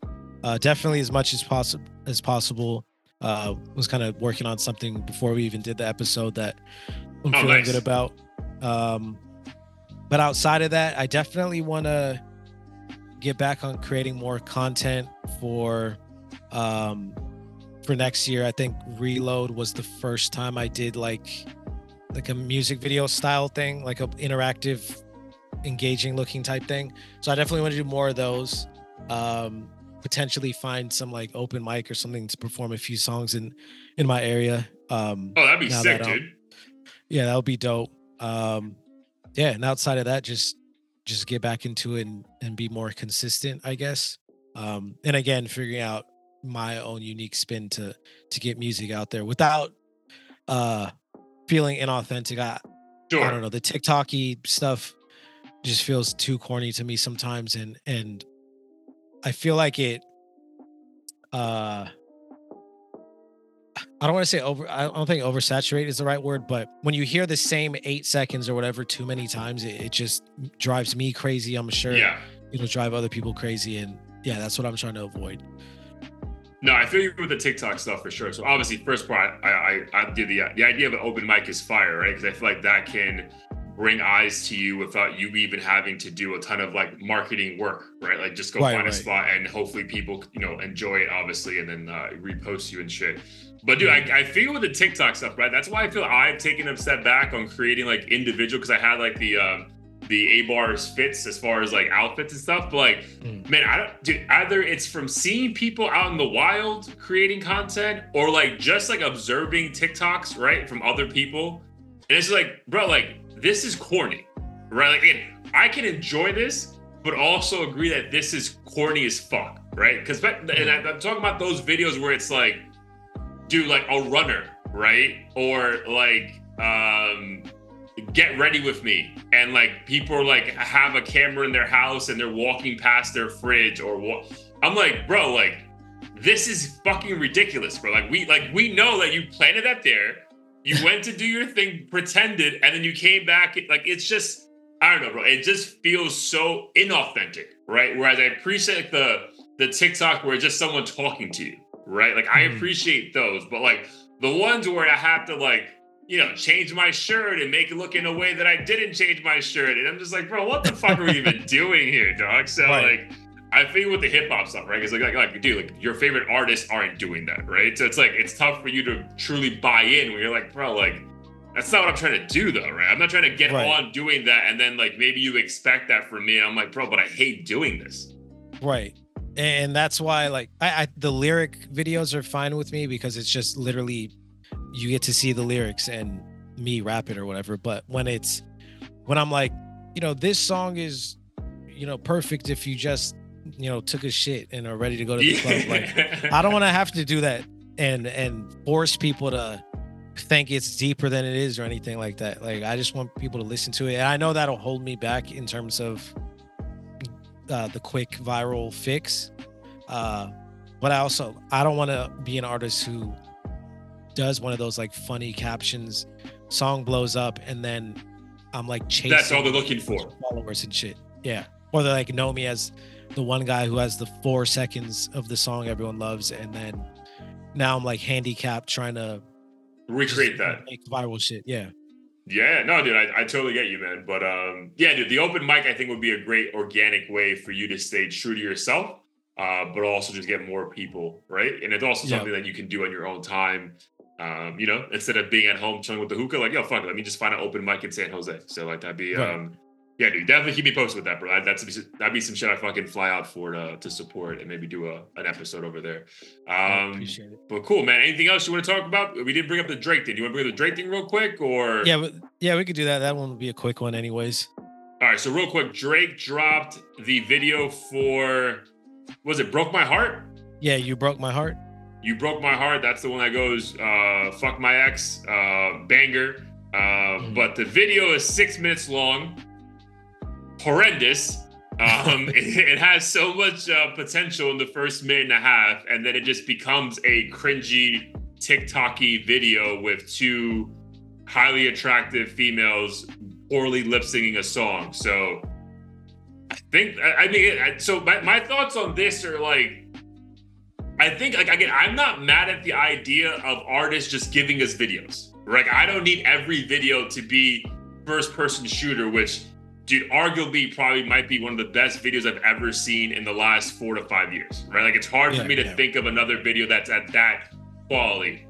definitely as much as possible. Was kind of working on something before we even did the episode that I'm feeling good about. But outside of that, I definitely want to get back on creating more content for next year. I think Reload was the first time I did like a music video style thing, like a interactive, engaging looking type thing. So I definitely want to do more of those. Potentially find some like open mic or something to perform a few songs in my area. That'd be sick, dude. Yeah, that would be dope. Yeah, and outside of that, just get back into it and be more consistent, I guess. And again, figuring out my own unique spin to get music out there without feeling inauthentic. I don't know, the TikTok-y stuff just feels too corny to me sometimes, and I feel like it I don't want to say over, I don't think oversaturate is the right word, but when you hear the same 8 seconds or whatever too many times, it just drives me crazy. I'm sure it'll drive other people crazy. And yeah, that's what I'm trying to avoid. No, I feel you with the TikTok stuff for sure. So obviously, first part, I did the idea of an open mic is fire, right? Because I feel like that can bring eyes to you without you even having to do a ton of like marketing work, right? Like just go find a spot and hopefully people, you know, enjoy it obviously, and then repost you and shit. But dude, I feel with the TikTok stuff, right? That's why I feel I've taken a step back on creating like individual, because I had like the A-bars fits as far as like outfits and stuff, but like, man, I don't, dude, either it's from seeing people out in the wild creating content or like just like observing TikToks, right, from other people. And it's just like, bro, like this is corny, right? Like, again, I can enjoy this, but also agree that this is corny as fuck, right? Because, and I'm talking about those videos where it's like, dude, like a runner, right? Or like, get ready with me, and like people are like have a camera in their house and they're walking past their fridge or what. I'm like, bro, like this is fucking ridiculous, bro. Like we know that you planted that there, you went to do your thing, pretended, and then you came back. Like it's just, I don't know, bro, it just feels so inauthentic, right? Whereas I appreciate like the TikTok where it's just someone talking to you, right? Like I appreciate those, but like the ones where I have to like, you know, change my shirt and make it look in a way that I didn't change my shirt. And I'm just like, bro, what the fuck are we even doing here, dog? So like, I feel with the hip hop stuff, right? Because like, dude, like your favorite artists aren't doing that, right? So it's like, it's tough for you to truly buy in when you're like, bro, like, that's not what I'm trying to do though, right? I'm not trying to get on doing that. And then like, maybe you expect that from me. And I'm like, bro, but I hate doing this. Right. And that's why like, I the lyric videos are fine with me because it's just literally you get to see the lyrics and me rap it or whatever. But when I'm like, you know, this song is, you know, perfect if you just, you know, took a shit and are ready to go to the club. Like, I don't want to have to do that and force people to think it's deeper than it is or anything like that. Like, I just want people to listen to it. And I know that'll hold me back in terms of the quick viral fix. But I don't want to be an artist who does one of those like funny captions, song blows up, and then I'm like chasing. That's all they're looking for. Followers and shit. Yeah. Or they like know me as the one guy who has the 4 seconds of the song everyone loves, and then now I'm like handicapped trying to recreate that. Make viral shit. Yeah. Yeah. No, dude, I totally get you, man. But yeah, dude, the open mic I think would be a great organic way for you to stay true to yourself, but also just get more people, right? And it's also something that you can do on your own time. You know, instead of being at home chilling with the hookah, like, yo, fuck it, let me just find an open mic in San Jose. So like, that'd be, yeah, dude, definitely keep me posted with that, bro. That'd be some shit I fucking fly out for to support and maybe do an episode over there. I appreciate it. But cool, man. Anything else you want to talk about? We didn't bring up the Drake thing. You want to bring up the Drake thing real quick, or? Yeah, we could do that. That one would be a quick one anyways. All right, so real quick, Drake dropped the video for, was it Broke My Heart? Yeah, You Broke My Heart. You Broke My Heart. That's the one that goes, fuck my ex, banger. But the video is 6 minutes long. Horrendous. It has so much potential in the first minute and a half. And then it just becomes a cringy TikTok-y video with two highly attractive females poorly lip singing a song. So my thoughts on this are like, I think, like, again, I'm not mad at the idea of artists just giving us videos. Like, I don't need every video to be First Person Shooter, which, dude, arguably probably might be one of the best videos I've ever seen in the last 4 to 5 years, right? Like, it's hard for me to think of another video that's at that quality.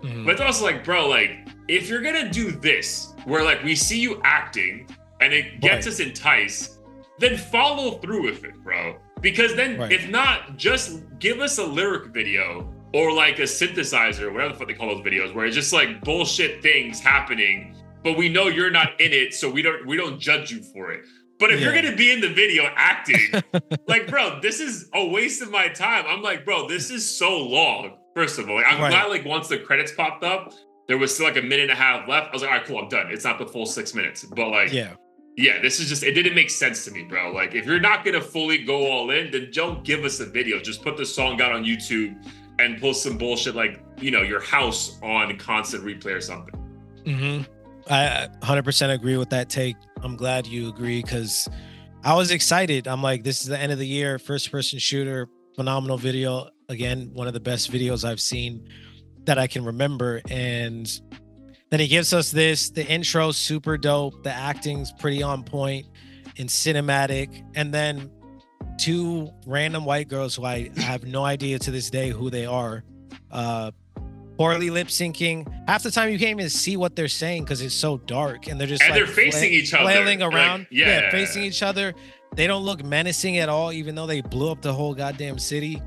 But it's also like, bro, like, if you're gonna do this, where, like, we see you acting and it gets us enticed, then follow through with it, bro. Because then, if not, just give us a lyric video or like a synthesizer, whatever the fuck they call those videos, where it's just like bullshit things happening, but we know you're not in it, so we don't judge you for it. But if you're gonna be in the video acting, like, bro, this is a waste of my time. I'm like, bro, this is so long. First of all, like, I'm glad like once the credits popped up, there was still like a minute and a half left. I was like, all right, cool, I'm done. It's not the full 6 minutes, but like, yeah, this is just, it didn't make sense to me, bro. Like, if you're not going to fully go all in, then don't give us a video. Just put the song out on YouTube and post some bullshit like, you know, your house on constant replay or something. Mm-hmm. I 100% agree with that take. I'm glad you agree, because I was excited. I'm like, this is the end of the year. First Person Shooter, phenomenal video. Again, one of the best videos I've seen that I can remember. And then he gives us this. The intro, super dope. The acting's pretty on point and cinematic. And then two random white girls who I have no idea to this day who they are. Poorly lip syncing. Half the time you can't even see what they're saying because it's so dark, and they're just and like they're facing each other, flailing around, like, yeah, facing each other. They don't look menacing at all, even though they blew up the whole goddamn city.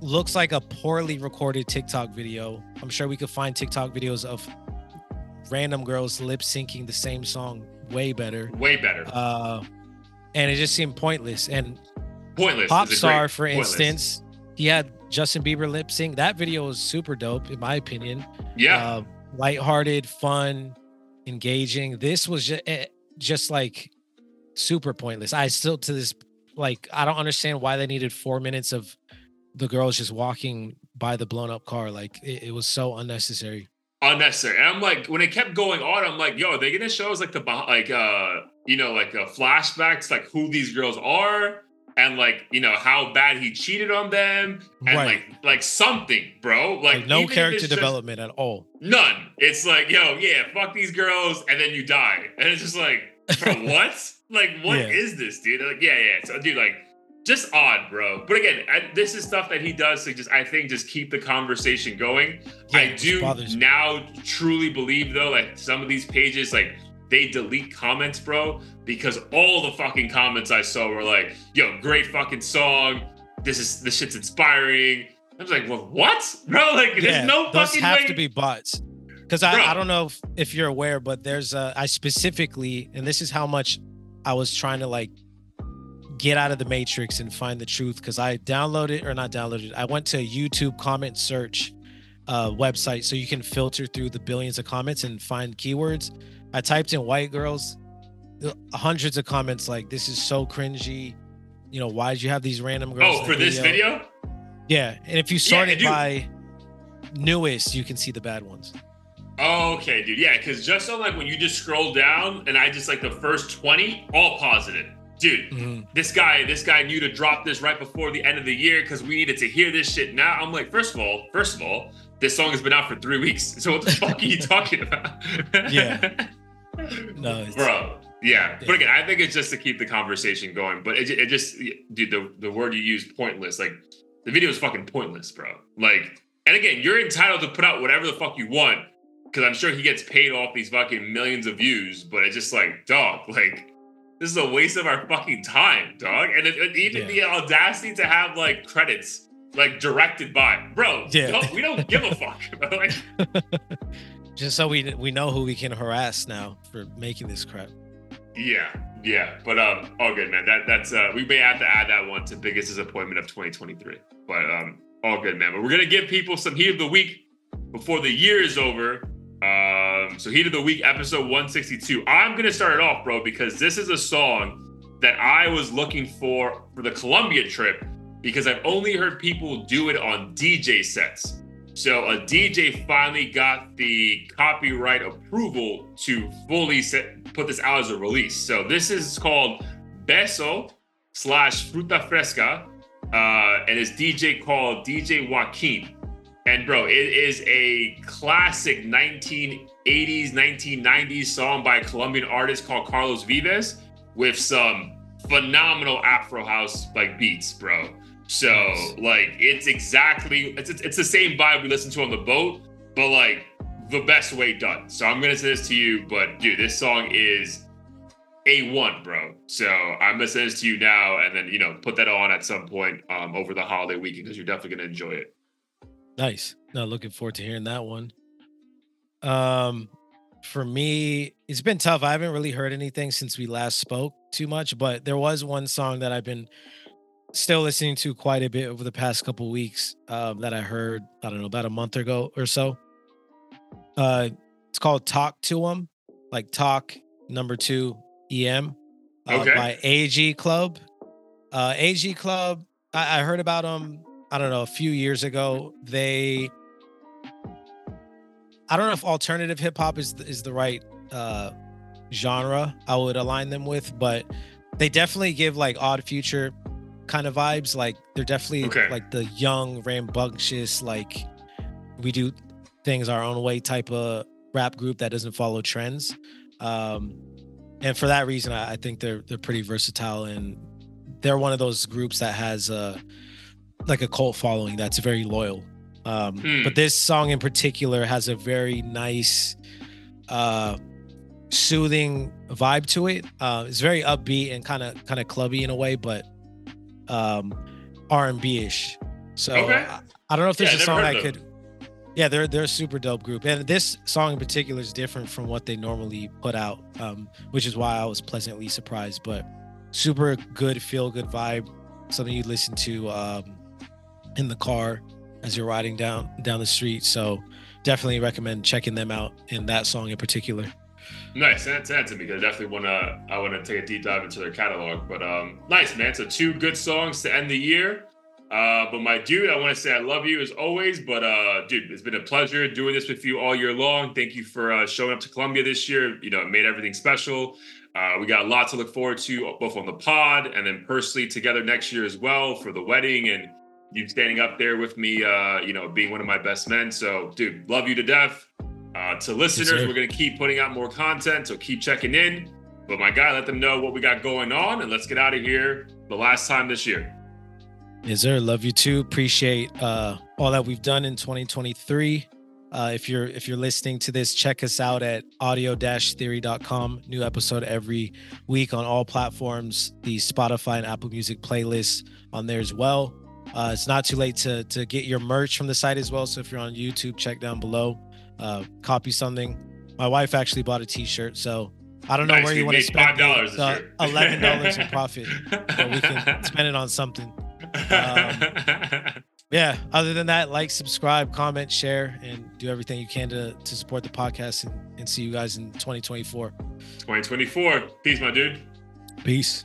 Looks like a poorly recorded TikTok video. I'm sure we could find TikTok videos of random girls lip syncing the same song way better. And it just seemed pointless. And Popstar, for instance, he had Justin Bieber lip sync. That video was super dope, in my opinion. Yeah. Lighthearted, fun, engaging. This was just like super pointless. I still to this, like, I don't understand why they needed 4 minutes of the girls just walking by the blown up car. Like, it was so unnecessary. And I'm like, when it kept going on, I'm like, yo, are they gonna show us like the flashbacks, like who these girls are and like, you know, how bad he cheated on them and right. like something, bro. Like no character development at all. None. It's like, yo, yeah, fuck these girls, and then you die. And it's just like, bro, what? Like, what is this, dude? Like, yeah. So, dude, like, just odd, bro. But again, this is stuff that he does to just, I think, just keep the conversation going. Yeah, I do now truly believe, though, like some of these pages, like they delete comments, bro, because all the fucking comments I saw were like, yo, great fucking song. This shit's inspiring. I was like, well, what? Bro, like, there's no fucking way. Those have to be bots. Because I don't know if you're aware, but there's I specifically, and this is how much I was trying to like, get out of the matrix and find the truth, because I went to a YouTube comment search website so you can filter through the billions of comments and find keywords. I typed in white girls, hundreds of comments like, this is so cringy, you know, why did you have these random girls this video? Yeah. And if you sort it by newest, you can see the bad ones. Oh, okay, dude. Yeah, because just so like when you just scroll down and I just like the first 20 all positive. Dude, this guy knew to drop this right before the end of the year because we needed to hear this shit now. I'm like, first of all, this song has been out for 3 weeks. So what the fuck are you talking about? Yeah. No, it's... Bro, yeah. But again, I think it's just to keep the conversation going. But it just, dude, the word you used, pointless. Like, the video is fucking pointless, bro. Like, and again, you're entitled to put out whatever the fuck you want because I'm sure he gets paid off these fucking millions of views. But it's just like, dog, like... This is a waste of our fucking time, dog. And even the audacity to have like credits like directed by, bro. Yeah. We don't give a fuck. Like, just so we know who we can harass now for making this crap. Yeah. But all good, man. That's we may have to add that one to biggest disappointment of 2023. But all good, man. But we're gonna give people some heat of the week before the year is over. So Heat of the Week, episode 162. I'm going to start it off, bro, because this is a song that I was looking for the Columbia trip because I've only heard people do it on DJ sets. So a DJ finally got the copyright approval to fully put this out as a release. So this is called Beso/Fruta Fresca, and it's DJ called DJ Joaquin. And bro, it is a classic 1980s, 1990s song by a Colombian artist called Carlos Vives with some phenomenal Afro house like beats, bro. So like, it's the same vibe we listened to on the boat, but like the best way done. So I'm going to say this to you, but dude, this song is A1, bro. So I'm going to say this to you now and then, you know, put that on at some point over the holiday weekend because you're definitely going to enjoy it. Nice. No, looking forward to hearing that one. For me, it's been tough. I haven't really heard anything since we last spoke too much, but there was one song that I've been still listening to quite a bit over the past couple weeks that I heard, I don't know, about a month ago or so. It's called Talk to 'Em, like Talk 2 EM by AG Club. I heard about them. I don't know, a few years ago. I don't know if alternative hip hop is the right genre I would align them with, but they definitely give like Odd Future kind of vibes. Like they're definitely like the young, rambunctious, like we do things our own way type of rap group that doesn't follow trends. And for that reason, I think they're pretty versatile, and they're one of those groups that has like a cult following that's very loyal. But this song in particular has a very nice, soothing vibe to it. It's very upbeat and kind of clubby in a way, but R&B-ish. So I don't know if there's a song I could. Yeah, they're a super dope group, and this song in particular is different from what they normally put out, which is why I was pleasantly surprised. But super good, feel good vibe, something you listen to in the car as you're riding down the street. So definitely recommend checking them out, in that song in particular. Nice, that's to me. I definitely want to take a deep dive into their catalog. But nice, man. So two good songs to end the year. But my dude, I want to say I love you as always, but dude, it's been a pleasure doing this with you all year long. Thank you for showing up to Columbia this year. You know, it made everything special. We got a lot to look forward to, both on the pod and then personally together next year as well for the wedding, and you standing up there with me, you know, being one of my best men. So dude, love you to death. To listeners, we're going to keep putting out more content, so keep checking in. But my guy, let them know what we got going on, and let's get out of here the last time this year. Yes, sir. Love you too. Appreciate all that we've done in 2023. If you're listening to this, check us out at audio-theory.com. New episode every week on all platforms. The Spotify and Apple Music playlists on there as well. It's not too late to get your merch from the site as well. So if you're on YouTube, check down below. Copy something. My wife actually bought a T-shirt, so I don't know where you want to spend the $11 in profit, but we can spend it on something. Yeah, other than that, like, subscribe, comment, share, and do everything you can to support the podcast, and see you guys in 2024. Peace, my dude. Peace.